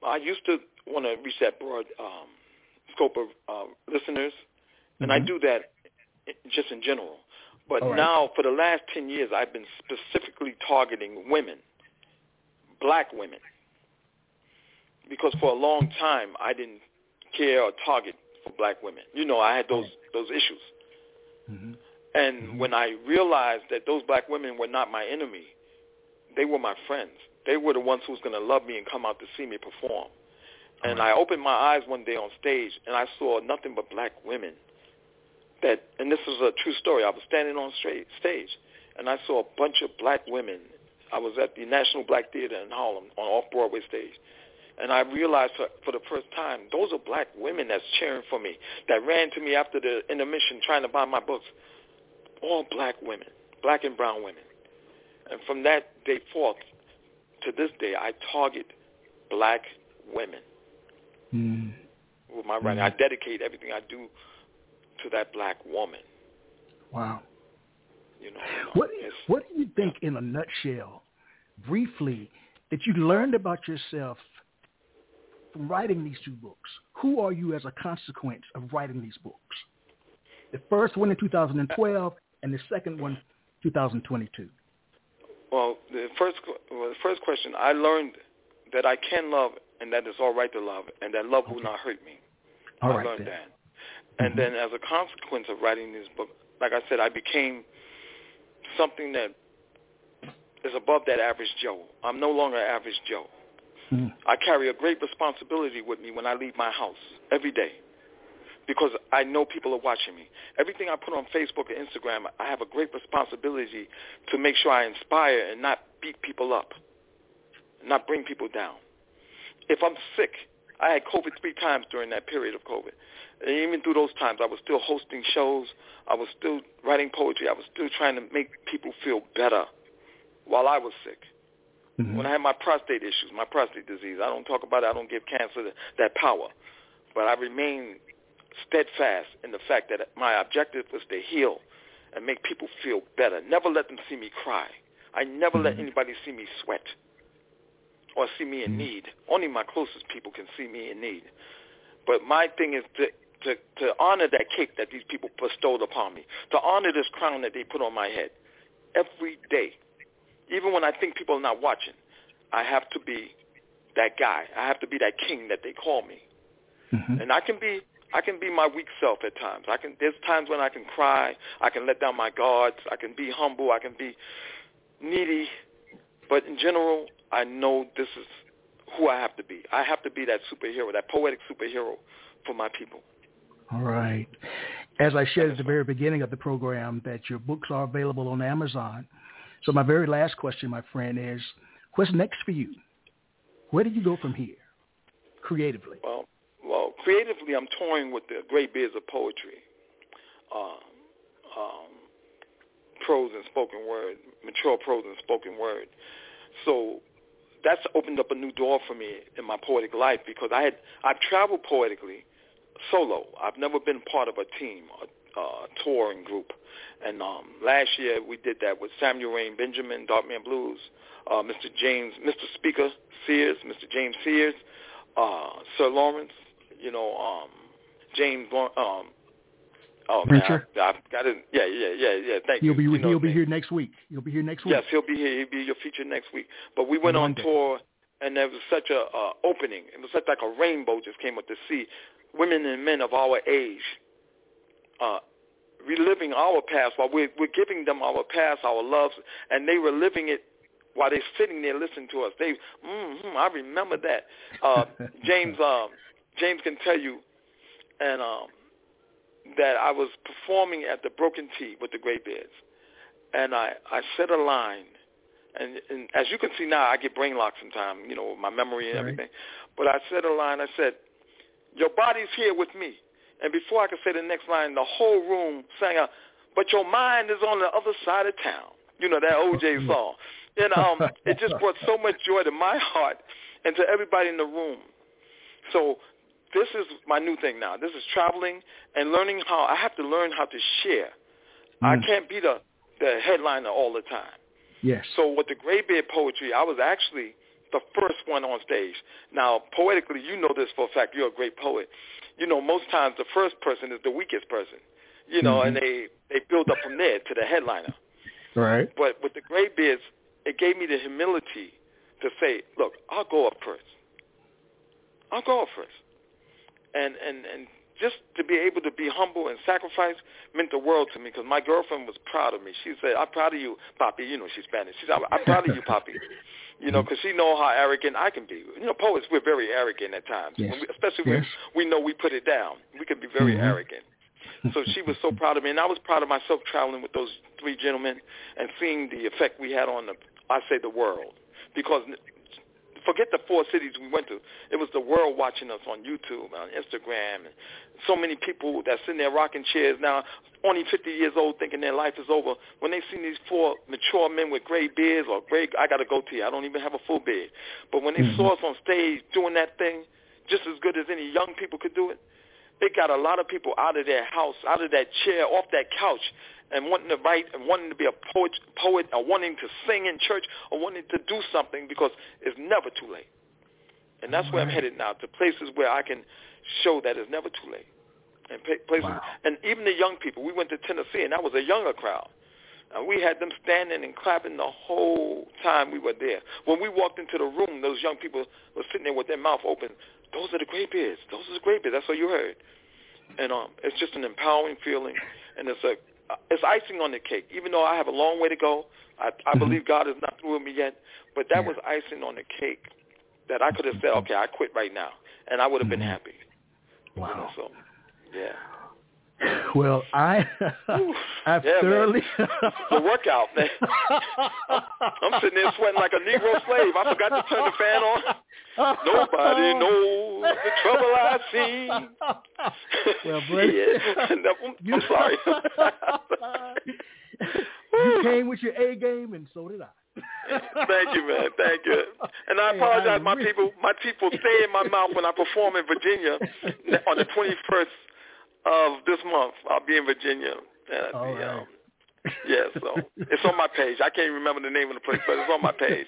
I used to... want to reach that broad um, scope of uh, listeners, and mm-hmm. I do that just in general. But right. now, for the last ten years, I've been specifically targeting women, black women, because for a long time I didn't care or target for black women. You know, I had those those issues, mm-hmm. and mm-hmm. when I realized that those black women were not my enemy, they were my friends. They were the ones who was going to love me and come out to see me perform. And I opened my eyes one day on stage, and I saw nothing but black women. That, and this is a true story. I was standing on stage, and I saw a bunch of black women. I was at the National Black Theater in Harlem on Off-Broadway stage, and I realized for, for the first time, those are black women that's cheering for me, that ran to me after the intermission trying to buy my books. All black women, black and brown women. And from that day forth to this day, I target black women. Mm. with my writing. Mm-hmm. I dedicate everything I do to that black woman. Wow. You know, you know what, what do you think, yeah. in a nutshell, briefly, that you learned about yourself from writing these two books? Who are you as a consequence of writing these books? The first one in two thousand twelve and the second one two thousand twenty-two. Well, the first, well, the first question, I learned that I can love and that it's all right to love and that love okay. will not hurt me. All I right, learned then. that. And mm-hmm. then as a consequence of writing this book, like I said, I became something that is above that average Joe. I'm no longer an average Joe. Mm. I carry a great responsibility with me when I leave my house every day because I know people are watching me. Everything I put on Facebook and Instagram, I have a great responsibility to make sure I inspire and not beat people up, not bring people down. If I'm sick, I had COVID three times during that period of COVID. And even through those times, I was still hosting shows. I was still writing poetry. I was still trying to make people feel better while I was sick. Mm-hmm. When I had my prostate issues, my prostate disease, I don't talk about it. I don't give cancer that power. But I remain steadfast in the fact that my objective was to heal and make people feel better. Never let them see me cry. I never mm-hmm. let anybody see me sweat or see me in need. Only my closest people can see me in need. But my thing is to, to, to honor that cake that these people bestowed upon me, to honor this crown that they put on my head every day. Even when I think people are not watching, I have to be that guy. I have to be that king that they call me. Mm-hmm. And I can be I can be my weak self at times. I can. There's times when I can cry. I can let down my guards. I can be humble. I can be needy. But in general, I know this is who I have to be. I have to be that superhero, that poetic superhero for my people. All right. As I shared at the very beginning of the program, that your books are available on Amazon. So my very last question, my friend, is what's next for you? Where do you go from here creatively? Well, well, creatively, I'm touring with the Great Beards of Poetry, um, um, prose and spoken word, mature prose and spoken word. So that's opened up a new door for me in my poetic life because I had I've traveled poetically solo. I've never been part of a team, a, a touring group. And um, last year we did that with Samuel Rain Benjamin, Darkman Blues, uh, Mister James, Mister Speaker Sears, Mister James Sears, uh, Sir Lawrence, you know, um, James. Um, oh man, I, I got it. Yeah, yeah, yeah, yeah. Thank he'll you. Be, you know he'll be here next week. He'll be here next week. Yes, he'll be here. He'll be your feature next week. But we went Monday. on tour, and there was such a uh, opening. It was such like a rainbow just came up to see women and men of our age. Uh, reliving our past while we're, we're giving them our past, our loves, and they were living it while they're sitting there listening to us. They, mm-hmm, I remember that. Uh, James um, James can tell you and um, that I was performing at the Broken Tea with the Great Beards, and I, I said a line, and, and as you can see now, I get brain locked sometimes, you know, my memory and everything. But I said a line, I said, your body's here with me. And before I could say the next line, the whole room sang out, but your mind is on the other side of town. You know, that O J song. And um, it just brought so much joy to my heart and to everybody in the room. So this is my new thing now. This is traveling and learning how I have to learn how to share. Mm. I can't be the, the headliner all the time. Yes. So with the Grey Beard poetry, I was actually the first one on stage. Now, poetically, you know this for a fact. You're a great poet. You know, most times the first person is the weakest person, you know, mm-hmm. and they, they build up from there to the headliner. Right. But with the Great Beards, it gave me the humility to say, look, I'll go up first. I'll go up first. And, and, and just to be able to be humble and sacrifice meant the world to me because my girlfriend was proud of me. She said, I'm proud of you, Papi. You know, she's Spanish. She said, I'm proud of you, Papi. You know, because she knows how arrogant I can be. You know, poets, we're very arrogant at times, yes. when we, especially yes. when we know we put it down. We can be very mm-hmm. arrogant. So she was so proud of me, and I was proud of myself traveling with those three gentlemen and seeing the effect we had on, the, I say, the world. Because forget the four cities we went to. It was the world watching us on YouTube and on Instagram. And so many people that's in their rocking chairs now, only fifty years old, thinking their life is over. When they see these four mature men with gray beards or gray, I got a goatee. I don't even have a full beard. But when they mm-hmm. saw us on stage doing that thing, just as good as any young people could do it. They got a lot of people out of their house, out of that chair, off that couch, and wanting to write and wanting to be a poet, poet, or wanting to sing in church or wanting to do something, because it's never too late. And that's where I'm headed now, to places where I can show that it's never too late. And places, wow. And even the young people. We went to Tennessee, and that was a younger crowd. And we had them standing and clapping the whole time we were there. When we walked into the room, those young people were sitting there with their mouth open. Those are the graybeards. Those are the graybeards. That's what you heard. And um, it's just an empowering feeling, and it's a it's icing on the cake. Even though I have a long way to go, I, I mm-hmm. believe God is not through with me yet. But that yeah. was icing on the cake that I could have said, okay, I quit right now, and I would have mm-hmm. been happy. Wow. You know, so. Yeah. Well, I, I've yeah, thoroughly... Man. The workout, man. I'm sitting there sweating like a Negro slave. I forgot to turn the fan on. Nobody knows the trouble I see. Well, brother... yeah. No, I'm, you, I'm sorry. You came with your A game, and so did I. Thank you, man. Thank you. And I apologize, my people. My people stay in my mouth when I perform in Virginia on the twenty-first of this month. I'll be in Virginia. And, All right. um, yeah, so it's on my page. I can't remember the name of the place, but it's on my page.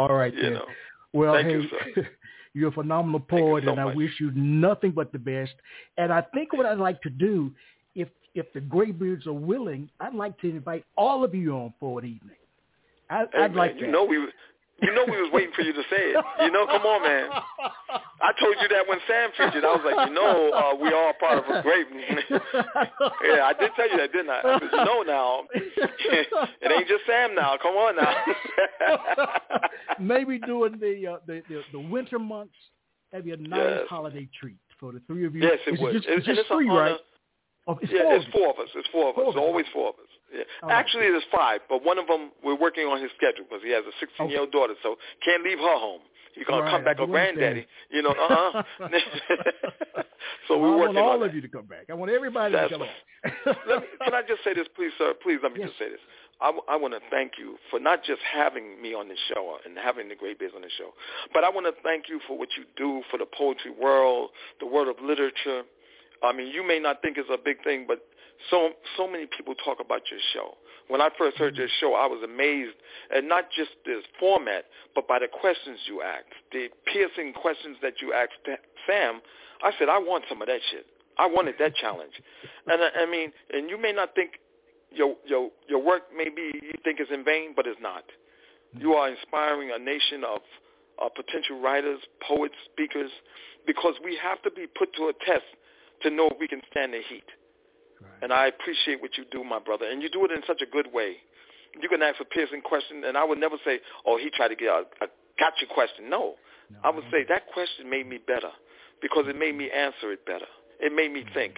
All right, you know. Well, thank hey, you, sir. You're a phenomenal poet, so and much. I wish you nothing but the best. And I think what I'd like to do, if if the graybeards are willing, I'd like to invite all of you on for an evening. I, hey, I'd man, like you that. know we, you know we was waiting for you to say it. You know, come on, man. I told you that when Sam featured. I was like, you know, uh, we all part of a great. Yeah, I did tell you that, didn't I? I said, you know now, it ain't just Sam now. Come on now. Maybe during the, uh, the the the winter months, that'd be a nice yes. holiday treat for the three of you. Yes, it Is would. It just, it's just it's three, right? Oh, it's yeah, four it's four of us. It's four of four us. It's always four of us. Yeah. Oh, actually, there's five, but one of them we're working on his schedule because he has a sixteen-year-old okay. daughter, so can't leave her home. He's gonna right, come back I a granddaddy, you know. Uh huh. So well, we're I working on I want all of that. You to come back. I want everybody That's to come back. Can I just say this, please, sir? Please let me yes. just say this. I, I want to thank you for not just having me on the show and having the great biz on the show, but I want to thank you for what you do for the poetry world, the world of literature. I mean, you may not think it's a big thing, but so so many people talk about your show. When I first heard your show, I was amazed at not just the format, but by the questions you asked, the piercing questions that you asked Sam. I said, I want some of that shit. I wanted that challenge. And I, I mean, and you may not think your your your work maybe you think is in vain, but it's not. You are inspiring a nation of uh, potential writers, poets, speakers, because we have to be put to a test to know if we can stand the heat. Right. And I appreciate what you do, my brother. And you do it in such a good way. You can ask a piercing question, and I would never say, oh, he tried to get a, a gotcha question. No. no. I would say that question made me better because it made me answer it better. It made me think.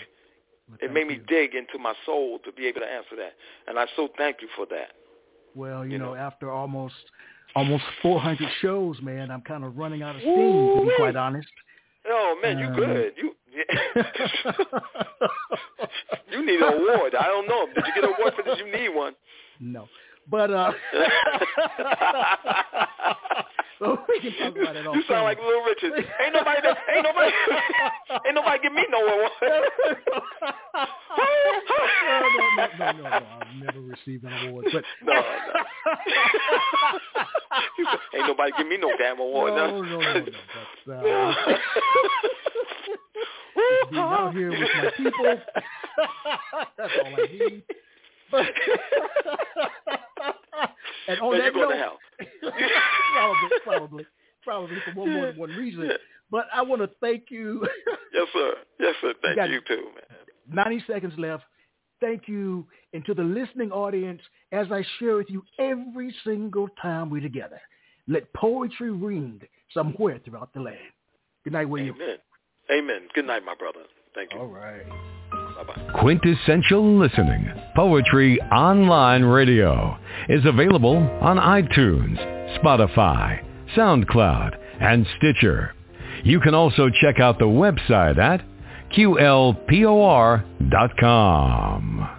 Well, it made me you. dig into my soul to be able to answer that. And I so thank you for that. Well, you, you know, know, after almost almost four hundred shows, man, I'm kind of running out of steam, Ooh, to be quite honest. Oh, man, you're um, good. You you need an award. I don't know. Did you get an award for this? You need one. No. But uh so we can talk about it all. You sound like Little Richard. Ain't nobody that, ain't nobody ain't nobody give me no award. no, no, no, no, no, I've never received an award. But no, no. Ain't nobody give me no damn award. No, no, no, no, no. But, uh, being out here with my people. That's all I need. But, and on that note, probably, probably, probably for one more than one reason. But I want to thank you. Yes, sir. Yes, sir. Thank you, you too, man. ninety seconds left. Thank you. And to the listening audience, as I share with you every single time we're together, let poetry ring somewhere throughout the land. Good night, William. Amen. Amen. Good night, my brother. Thank you. All right. Bye-bye. Quintessential Listening, Poetry Online Radio, is available on iTunes, Spotify, SoundCloud, and Stitcher. You can also check out the website at Q L P O R dot com.